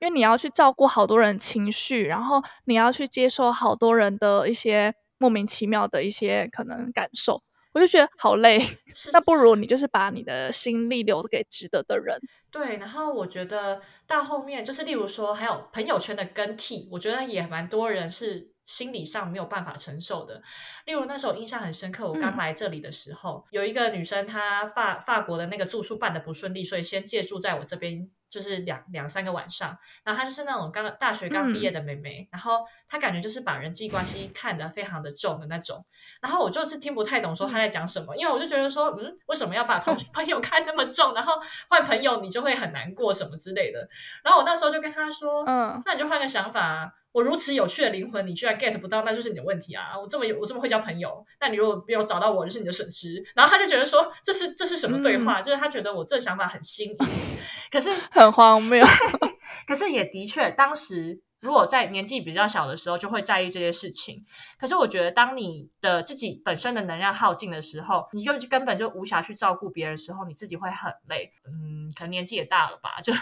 因为你要去照顾好多人情绪，然后你要去接受好多人的一些莫名其妙的一些可能感受，我就觉得好累。那不如你就是把你的心力留给值得的人。对，然后我觉得到后面就是例如说还有朋友圈的更替，我觉得也蛮多人是心理上没有办法承受的。例如那时候印象很深刻，我刚来这里的时候、嗯、有一个女生她法法国的那个住宿办得不顺利，所以先借住在我这边就是两两三个晚上，然后她就是那种刚大学刚毕业的妹妹、嗯、然后她感觉就是把人际关系看得非常的重的那种，然后我就是听不太懂说她在讲什么，因为我就觉得说嗯，为什么要把同朋友看那么重，然后换朋友你就会很难过什么之类的。然后我那时候就跟她说嗯，那你就换个想法啊，我如此有趣的灵魂你居然 get 不到，那就是你的问题啊，我这么我这么会交朋友，那你如果没有找到我就是你的损失。然后他就觉得说这是这是什么对话、嗯、就是他觉得我这想法很新颖可是很荒谬。可是也的确当时如果在年纪比较小的时候就会在意这些事情，可是我觉得当你的自己本身的能量耗尽的时候，你就根本就无暇去照顾别人的时候，你自己会很累。嗯，可能年纪也大了吧，就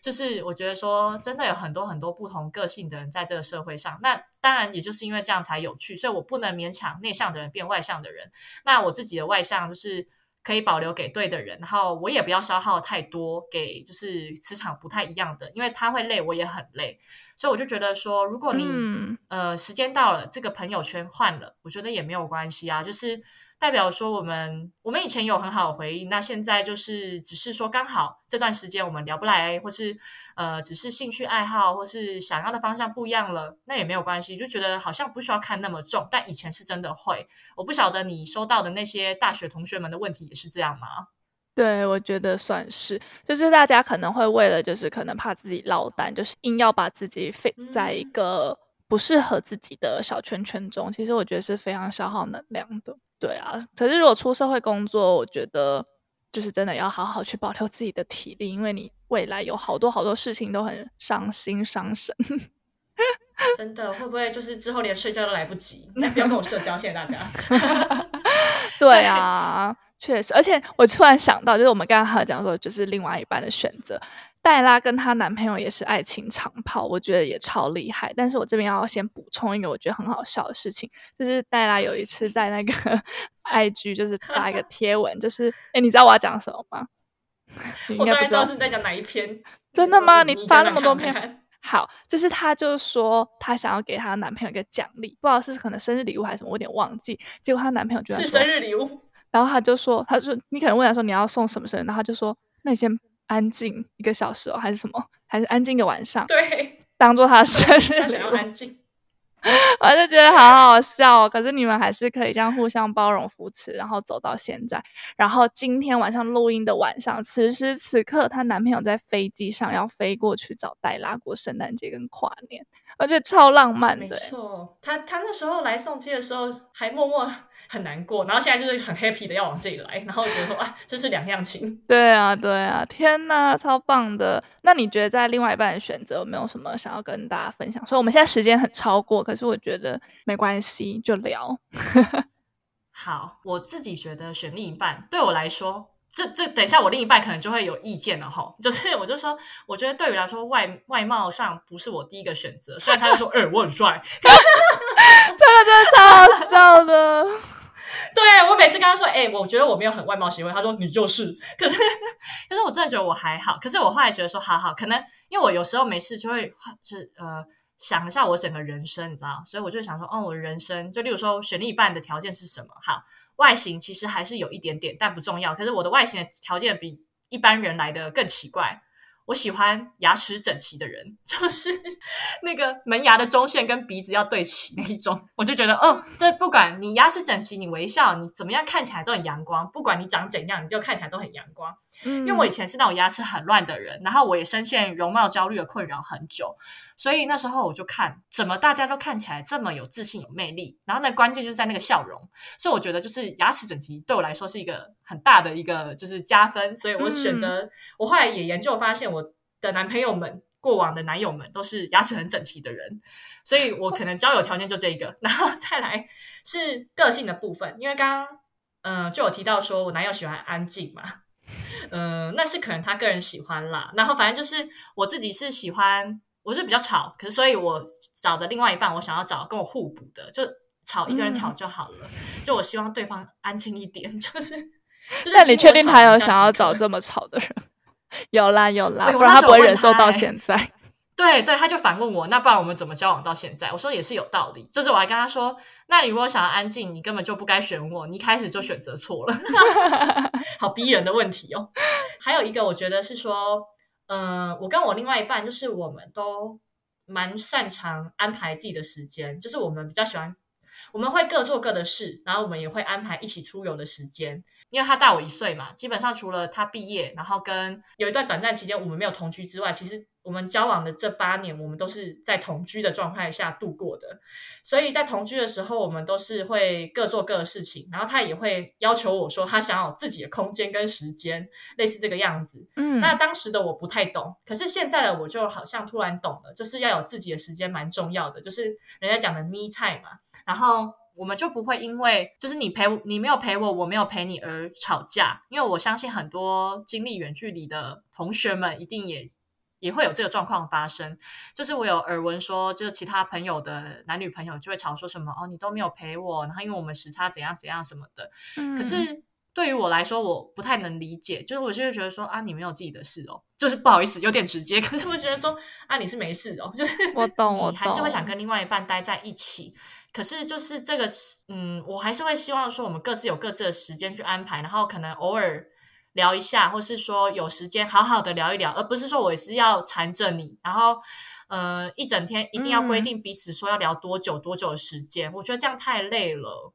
就是我觉得说真的有很多很多不同个性的人在这个社会上，那当然也就是因为这样才有趣，所以我不能勉强内向的人变外向的人，那我自己的外向就是可以保留给对的人，然后我也不要消耗太多给就是磁场不太一样的，因为他会累我也很累，所以我就觉得说如果你、嗯、呃时间到了这个朋友圈换了，我觉得也没有关系啊，就是代表说我们我们以前有很好的回忆，那现在就是只是说刚好这段时间我们聊不来，或是呃只是兴趣爱好或是想要的方向不一样了，那也没有关系，就觉得好像不需要看那么重，但以前是真的会。我不晓得你收到的那些大学同学们的问题也是这样吗？对，我觉得算是，就是大家可能会为了就是可能怕自己落单，就是硬要把自己 fit 在一个不适合自己的小圈圈中、嗯、其实我觉得是非常消耗能量的。对啊，可是如果出社会工作，我觉得就是真的要好好去保留自己的体力，因为你未来有好多好多事情都很伤心伤神。真的，会不会就是之后连睡觉都来不及？不要跟我社交，谢谢大家。对啊，确实，而且我突然想到，就是我们刚刚还有讲说，就是另外一半的选择。黛拉跟她男朋友也是爱情长跑，我觉得也超厉害。但是我这边要先补充一个我觉得很好笑的事情，就是黛拉有一次在那个 I G 就是发一个贴文，就是哎，你知道我要讲什么吗？我大概知道是在讲哪一篇。真的吗？你发那么多篇？好，就是她就说她想要给她男朋友一个奖励，不知道是可能生日礼物还是什么，我有点忘记。结果她男朋友居然说是生日礼物，然后她就说，她说你可能问她说你要送什么生日，然后她就说那你先安静一个小时哦，还是什么，还是安静一个晚上，对，当做他生日礼物，安静。我就觉得好好笑哦，可是你们还是可以这样互相包容扶持，然后走到现在。然后今天晚上录音的晚上，此时此刻她男朋友在飞机上要飞过去找黛拉过圣诞节跟跨年，我觉得超浪漫的。没错，他他那时候来送机的时候还默默很难过，然后现在就是很 happy 的要往这里来，然后觉得说啊，这是两样情。对啊，对啊，天哪，超棒的！那你觉得在另外一半的选择有没有什么想要跟大家分享？所以我们现在时间很超过，可是我觉得没关系，就聊。好，我自己觉得选另一半对我来说。这这等一下我另一半可能就会有意见了吼，就是我就说我觉得对于来说外外貌上不是我第一个选择，虽然他就说哎、欸、我很帅。这个真的超好笑的。对，我每次跟他说哎、欸、我觉得我没有很外貌协会，他说你就是，可是可是我真的觉得我还好，可是我后来觉得说好好，可能因为我有时候没事就会就是呃想一下我整个人生，你知道，所以我就想说哦，我的人生就例如说选另一半的条件是什么，好，外形其实还是有一点点，但不重要，可是我的外形的条件比一般人来的更奇怪，我喜欢牙齿整齐的人，就是那个门牙的中线跟鼻子要对齐那一种，我就觉得哦，这不管你牙齿整齐，你微笑，你怎么样看起来都很阳光，不管你长怎样你就看起来都很阳光。因为我以前是那种牙齿很乱的人，然后我也深陷容貌焦虑的困扰很久，所以那时候我就看怎么大家都看起来这么有自信有魅力，然后那关键就是在那个笑容，所以我觉得就是牙齿整齐对我来说是一个很大的一个就是加分，所以我选择、嗯、我后来也研究发现我的男朋友们过往的男友们都是牙齿很整齐的人，所以我可能交友条件就这一个，然后再来是个性的部分，因为刚刚、呃、就有提到说我男友喜欢安静嘛，嗯、呃，那是可能他个人喜欢啦。然后反正就是我自己是喜欢，我是比较吵，可是所以我找的另外一半，我想要找跟我互补的，就吵一个人吵就好了。嗯、就我希望对方安静一点，就是。就是、但你确定他有想要找这么吵的人？有啦有啦，不然他不会忍受到现在。对对，他就反问我，那不然我们怎么交往到现在？我说也是有道理，就是我还跟他说，那你如果想要安静，你根本就不该选我，你一开始就选择错了。好逼人的问题哦。还有一个我觉得是说，呃，我跟我另外一半就是我们都蛮擅长安排自己的时间，就是我们比较喜欢，我们会各做各的事，然后我们也会安排一起出游的时间。因为他大我一岁嘛，基本上除了他毕业，然后跟有一段短暂期间我们没有同居之外，其实。我们交往的这八年我们都是在同居的状态下度过的，所以在同居的时候我们都是会各做各的事情，然后他也会要求我说他想要有自己的空间跟时间，类似这个样子。嗯，那当时的我不太懂，可是现在的我就好像突然懂了，就是要有自己的时间蛮重要的，就是人家讲的 me time 嘛，然后我们就不会因为就是你陪你没有陪我，我没有陪你而吵架，因为我相信很多经历远距离的同学们一定也也会有这个状况发生，就是我有耳闻说，就是其他朋友的男女朋友就会吵说什么哦，你都没有陪我，然后因为我们时差怎样怎样什么的。嗯，可是对于我来说，我不太能理解，就是我就会觉得说啊，你没有自己的事哦，就是不好意思，有点直接，可是我觉得说啊，你是没事哦，就是我懂，我懂，你还是会想跟另外一半待在一起。可是就是这个嗯，我还是会希望说我们各自有各自的时间去安排，然后可能偶尔聊一下，或是说有时间好好的聊一聊，而不是说我也是要缠着你，然后呃一整天一定要规定彼此说要聊多久多久的时间，嗯，我觉得这样太累了。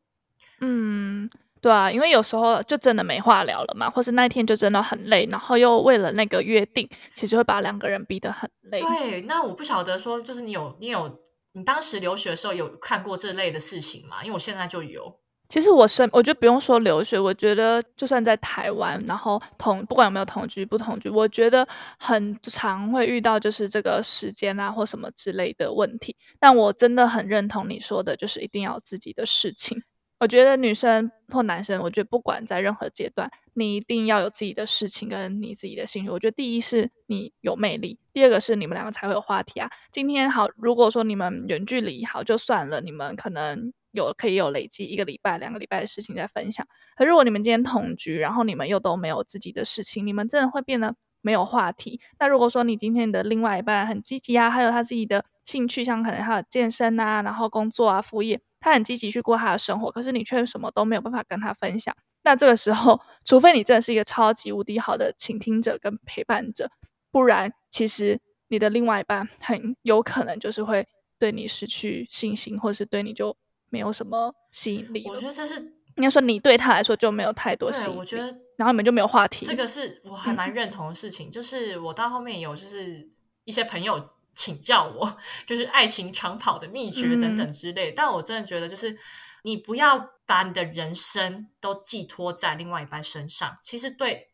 嗯，对啊，因为有时候就真的没话聊了嘛，或是那一天就真的很累，然后又为了那个约定，其实会把两个人逼得很累。对，那我不晓得说就是你有你有你当时留学的时候有看过这类的事情吗？因为我现在就有。其实我身我觉得不用说留学，我觉得就算在台湾，然后同不管有没有同居不同居，我觉得很常会遇到就是这个时间啊或什么之类的问题。但我真的很认同你说的，就是一定要有自己的事情。我觉得女生或男生，我觉得不管在任何阶段，你一定要有自己的事情跟你自己的兴趣。我觉得第一是你有魅力，第二个是你们两个才会有话题啊。今天好，如果说你们远距离好就算了，你们可能有可以有累积一个礼拜两个礼拜的事情在分享，可如果你们今天同居，然后你们又都没有自己的事情，你们真的会变得没有话题。那如果说你今天的另外一半很积极啊，还有他自己的兴趣，像可能他有健身啊，然后工作啊副业，他很积极去过他的生活，可是你却什么都没有办法跟他分享，那这个时候除非你真的是一个超级无敌好的倾听者跟陪伴者，不然其实你的另外一半很有可能就是会对你失去信心，或是对你就没有什么吸引力。我觉得这是应该说你对他来说就没有太多吸引力，对，我觉得然后你们就没有话题。这个是我还蛮认同的事情，嗯，就是我到后面有就是一些朋友请教我就是爱情长跑的秘诀等等之类，嗯，但我真的觉得就是你不要把你的人生都寄托在另外一半身上，其实对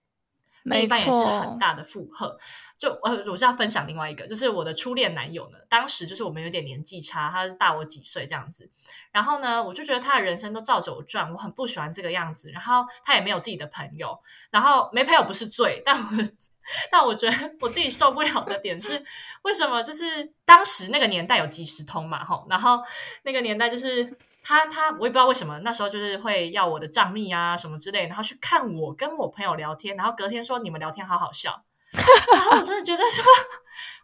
另一半也是很大的负荷。就我是要分享另外一个，就是我的初恋男友呢，当时就是我们有点年纪差，他是大我几岁这样子，然后呢我就觉得他的人生都照着我转，我很不喜欢这个样子，然后他也没有自己的朋友，然后没朋友不是罪，但我但我觉得我自己受不了的点是为什么就是当时那个年代有即时通嘛，然后那个年代就是他他我也不知道为什么那时候就是会要我的账密啊什么之类，然后去看我跟我朋友聊天，然后隔天说你们聊天好好笑然后我真的觉得说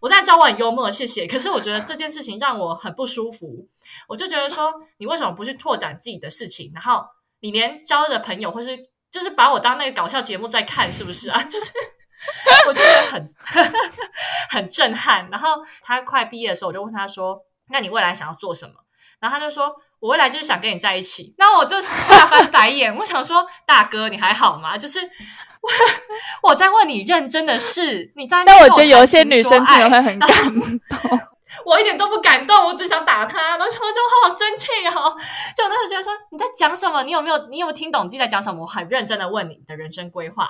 我当然知道我很幽默，谢谢，可是我觉得这件事情让我很不舒服，我就觉得说你为什么不去拓展自己的事情，然后你连交的朋友或是就是把我当那个搞笑节目在看，是不是啊，就是我觉得很很震撼。然后他快毕业的时候我就问他说那你未来想要做什么，然后他就说我未来就是想跟你在一起，那我就大翻白眼我想说大哥你还好吗，就是 我, 我在问你认真的事，你在那边跟我谈情说爱，但我觉得有些女生真的会很感动我一点都不感动，我只想打他，然后就好好生气哦。就我那时候觉得说你在讲什么，你有没有你有没有听懂自己在讲什么，我很认真的问你的人生规划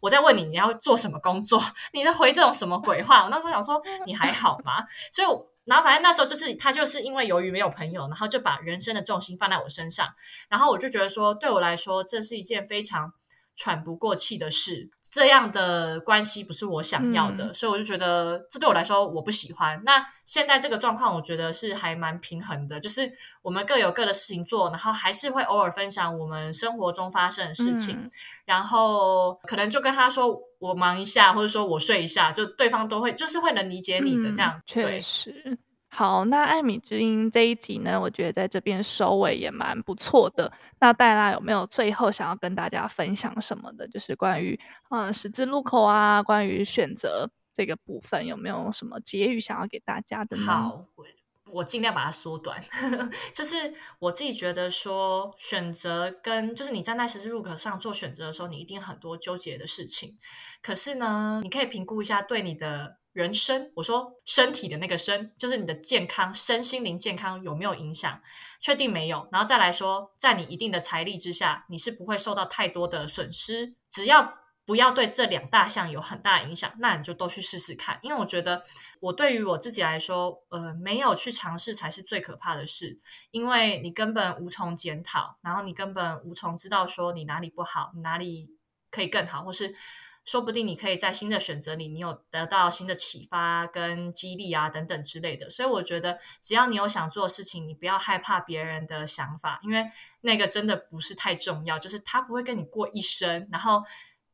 我在问你你要做什么工作，你在回这种什么鬼话，我那时候想说你还好吗，所以我然后反正那时候就是他就是因为由于没有朋友，然后就把人生的重心放在我身上，然后我就觉得说对我来说这是一件非常喘不过气的事，这样的关系不是我想要的，嗯，所以我就觉得这对我来说我不喜欢。那现在这个状况我觉得是还蛮平衡的，就是我们各有各的事情做，然后还是会偶尔分享我们生活中发生的事情，嗯，然后可能就跟他说我忙一下或者说我睡一下，就对方都会就是会能理解你的这样，嗯，确实。好，那艾米之音这一集呢，我觉得在这边收尾也蛮不错的。那戴拉有没有最后想要跟大家分享什么的，就是关于嗯十字路口啊，关于选择这个部分有没有什么结语想要给大家的呢？好，我尽量把它缩短就是我自己觉得说选择跟就是你站在十字路口上做选择的时候，你一定很多纠结的事情，可是呢你可以评估一下对你的人身，我说身体的那个身，就是你的健康，身心灵健康有没有影响，确定没有，然后再来说在你一定的财力之下你是不会受到太多的损失，只要不要对这两大项有很大的影响，那你就都去试试看。因为我觉得我对于我自己来说呃，没有去尝试才是最可怕的事，因为你根本无从检讨，然后你根本无从知道说你哪里不好，你哪里可以更好，或是说不定你可以在新的选择里你有得到新的启发跟激励啊等等之类的。所以我觉得只要你有想做的事情，你不要害怕别人的想法，因为那个真的不是太重要，就是他不会跟你过一生。然后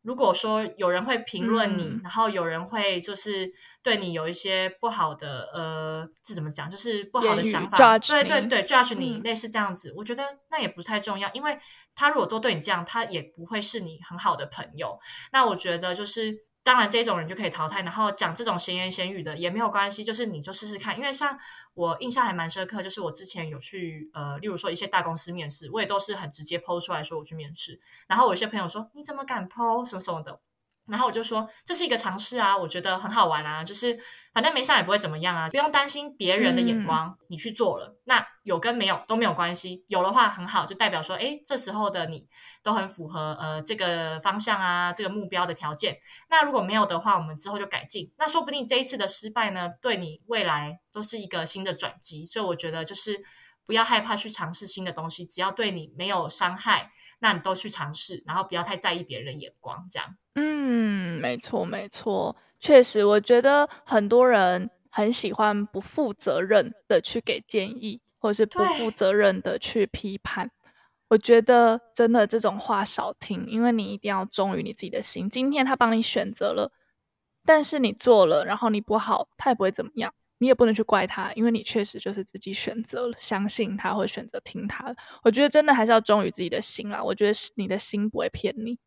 如果说有人会评论你、嗯、然后有人会就是对你有一些不好的呃，这怎么讲，就是不好的想法，对对对 judge 你、嗯、类似这样子，我觉得那也不太重要，因为他如果都对你这样，他也不会是你很好的朋友。那我觉得就是当然这种人就可以淘汰，然后讲这种闲言闲语的也没有关系，就是你就试试看。因为像我印象还蛮深刻，就是我之前有去呃，例如说一些大公司面试，我也都是很直接 po 出来说我去面试，然后我有些朋友说你怎么敢 po 什么什么的，然后我就说这是一个尝试啊，我觉得很好玩啊，就是反正没上也不会怎么样啊，不用担心别人的眼光、嗯、你去做了，那有跟没有都没有关系，有的话很好，就代表说诶这时候的你都很符合呃这个方向啊这个目标的条件，那如果没有的话我们之后就改进，那说不定这一次的失败呢对你未来都是一个新的转机。所以我觉得就是不要害怕去尝试新的东西，只要对你没有伤害那你都去尝试，然后不要太在意别人的眼光这样。嗯，没错没错，确实我觉得很多人很喜欢不负责任的去给建议，或是不负责任的去批判，我觉得真的这种话少听，因为你一定要忠于你自己的心。今天他帮你选择了，但是你做了然后你不好，他也不会怎么样，你也不能去怪他，因为你确实就是自己选择了相信他，或选择听他。我觉得真的还是要忠于自己的心啦，我觉得你的心不会骗你、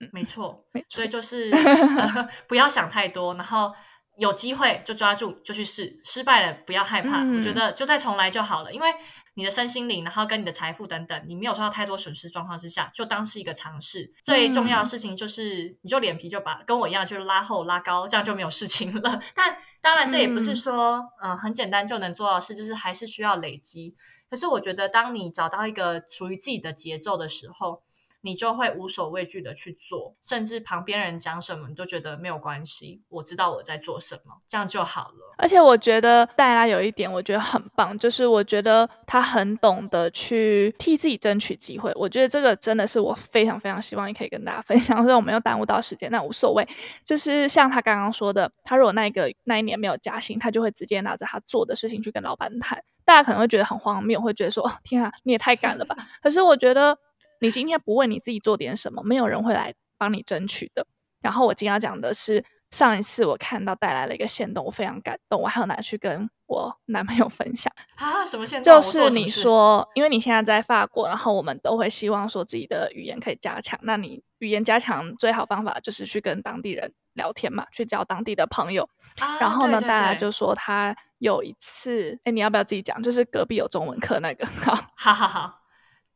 嗯、没错，所以就是、呃、不要想太多，然后有机会就抓住就去试，失败了不要害怕、嗯、我觉得就再重来就好了，因为你的身心灵然后跟你的财富等等你没有受到太多损失状况之下，就当是一个尝试、嗯、最重要的事情就是你就脸皮就把跟我一样去拉厚拉高，这样就没有事情了。但当然这也不是说、嗯呃、很简单就能做到的事，就是还是需要累积。可是我觉得当你找到一个属于自己的节奏的时候，你就会无所畏惧的去做，甚至旁边人讲什么你都觉得没有关系，我知道我在做什么，这样就好了。而且我觉得黛拉有一点我觉得很棒，就是我觉得她很懂得去替自己争取机会，我觉得这个真的是我非常非常希望你可以跟大家分享，所以我没有耽误到时间那无所谓。就是像她刚刚说的，她如果那一个那一年没有加薪，她就会直接拿着她做的事情去跟老板谈，大家可能会觉得很荒谬，会觉得说、哦、天啊你也太敢了吧可是我觉得你今天不为你自己做点什么，没有人会来帮你争取的。然后我今天要讲的是，上一次我看到带来了一个限动，我非常感动，我还有拿去跟我男朋友分享啊。什么限动？就是你说因为你现在在法国，然后我们都会希望说自己的语言可以加强，那你语言加强最好方法就是去跟当地人聊天嘛，去交当地的朋友、啊、然后呢大家就说他有一次，哎，你要不要自己讲，就是隔壁有中文课那个。好好好好，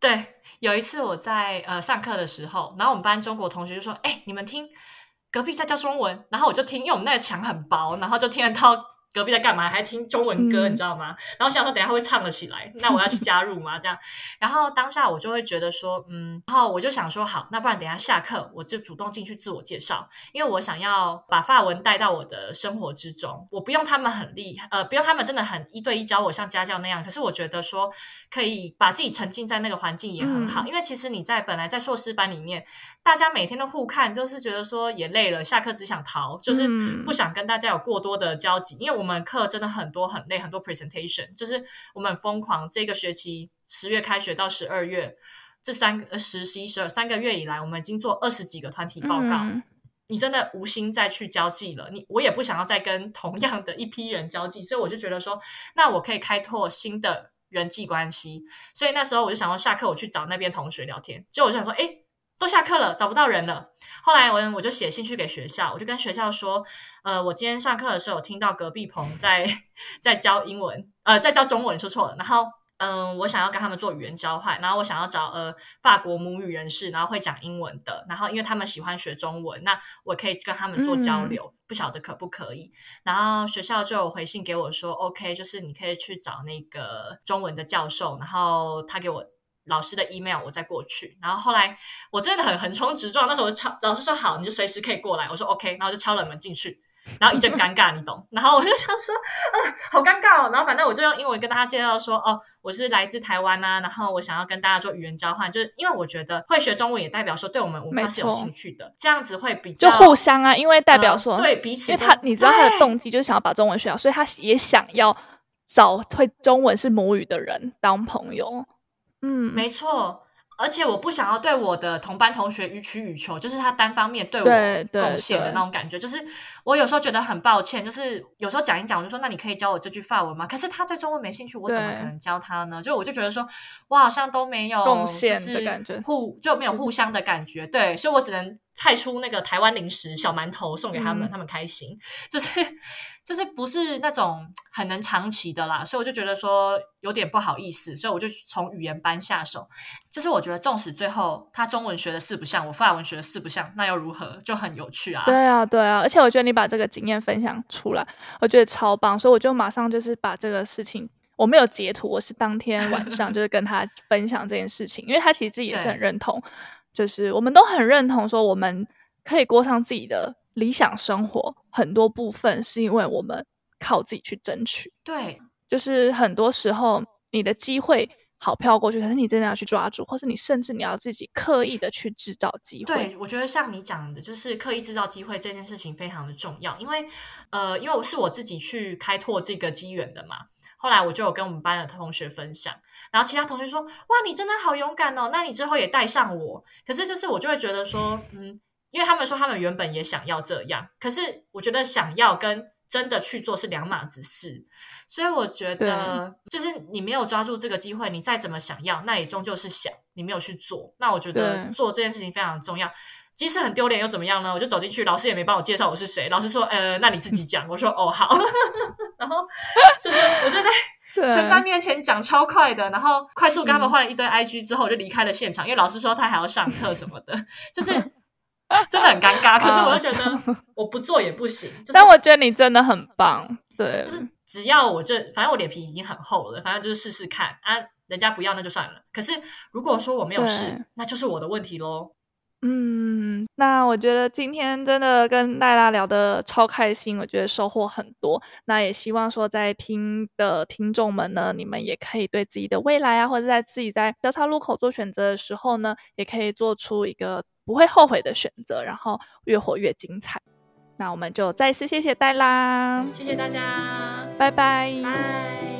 对，有一次我在呃上课的时候，然后我们班中国同学就说：“哎、欸，你们听，隔壁在教中文。”然后我就听，因为我们那个墙很薄，然后就听得到隔壁在干嘛，还听中文歌，你知道吗？然后想说等一下会唱了起来，那我要去加入嘛，这样。然后当下我就会觉得说，嗯，然后我就想说，好，那不然等一下下课我就主动进去自我介绍，因为我想要把法文带到我的生活之中，我不用他们很厉害，呃，不用他们真的很一对一教我像家教那样，可是我觉得说可以把自己沉浸在那个环境也很好，嗯、因为其实你在本来在硕士班里面，大家每天都互看，就是觉得说也累了，下课只想逃，就是不想跟大家有过多的交集，因为我。我们课真的很多很累，很多 presentation， 就是我们疯狂这个学期十月开学到十二月这三个十十一十二三个月以来，我们已经做二十几个团体报告、嗯、你真的无心再去交际了，你我也不想要再跟同样的一批人交际，所以我就觉得说那我可以开拓新的人际关系，所以那时候我就想说下课我去找那边同学聊天，结果我就想说诶都下课了找不到人了，后来我我就写信去给学校，我就跟学校说呃，我今天上课的时候有听到隔壁棚在在教英文呃，在教中文，说错了，然后嗯，我想要跟他们做语言交换，然后我想要找呃法国母语人士，然后会讲英文的，然后因为他们喜欢学中文，那我可以跟他们做交流，嗯、不晓得可不可以。然后学校就有回信给我说 OK， 就是你可以去找那个中文的教授，然后他给我老师的 email， 我再过去。然后后来我真的很横冲直撞，那时候敲老师说好，你就随时可以过来，我说 OK， 然后就敲了门进去。然后一阵尴尬，你懂。然后我就想说，嗯，好尴尬哦。然后反正我就用英文跟大家介绍说，哦，我是来自台湾啊，然后我想要跟大家做语言交换，就是因为我觉得会学中文也代表说对我们文化是有兴趣的，这样子会比较就互相啊，因为代表说、呃、对彼此，因为他你知道他的动机就是想要把中文学好，所以他也想要找会中文是母语的人当朋友。嗯，没错。而且我不想要对我的同班同学予取予求，就是他单方面对我贡献的那种感觉。就是我有时候觉得很抱歉，就是有时候讲一讲我就说那你可以教我这句法文吗？可是他对中文没兴趣，我怎么可能教他呢？就我就觉得说我好像都没有贡献的感觉，互就没有互相的感觉。对，所以我只能派出那个台湾零食小馒头送给他们、嗯、他们开心，就是就是不是那种很能长期的啦，所以我就觉得说有点不好意思，所以我就从语言班下手。就是我觉得纵使最后他中文学的四不像，我法文学的四不像，那又如何，就很有趣啊。对啊对啊，而且我觉得你把这个经验分享出来，我觉得超棒。所以我就马上就是把这个事情，我没有截图，我是当天晚上就是跟他分享这件事情因为他其实自己也是很认同，就是我们都很认同说我们可以过上自己的理想生活，很多部分是因为我们靠自己去争取。对，就是很多时候你的机会好飘过去，可是你真的要去抓住，或是你甚至你要自己刻意的去制造机会。对，我觉得像你讲的就是刻意制造机会这件事情非常的重要，因为呃，因为是我自己去开拓这个机缘的嘛。后来我就有跟我们班的同学分享，然后其他同学说哇你真的好勇敢哦，那你之后也带上我。可是就是我就会觉得说嗯，因为他们说他们原本也想要这样，可是我觉得想要跟真的去做是两码子事，所以我觉得就是你没有抓住这个机会，你再怎么想要那也终究是想，你没有去做。那我觉得做这件事情非常重要，即使很丢脸又怎么样呢？我就走进去，老师也没帮我介绍我是谁，老师说呃，那你自己讲我说哦好然后就是我就在全班面前讲超快的，然后快速跟他们换了一堆 I G 之后我就离开了现场、嗯、因为老师说他还要上课什么的就是真的很尴尬。可是我就觉得我不做也不行、就是、但我觉得你真的很棒。对，就是只要我就反正我脸皮已经很厚了，反正就是试试看啊，人家不要那就算了，可是如果说我没有试那就是我的问题咯。嗯，那我觉得今天真的跟大家聊得超开心，我觉得收获很多。那也希望说在听的听众们呢，你们也可以对自己的未来啊，或者在自己在交叉路口做选择的时候呢，也可以做出一个不会后悔的选择，然后越活越精彩。那我们就再次谢谢戴拉，谢谢大家，拜拜，拜。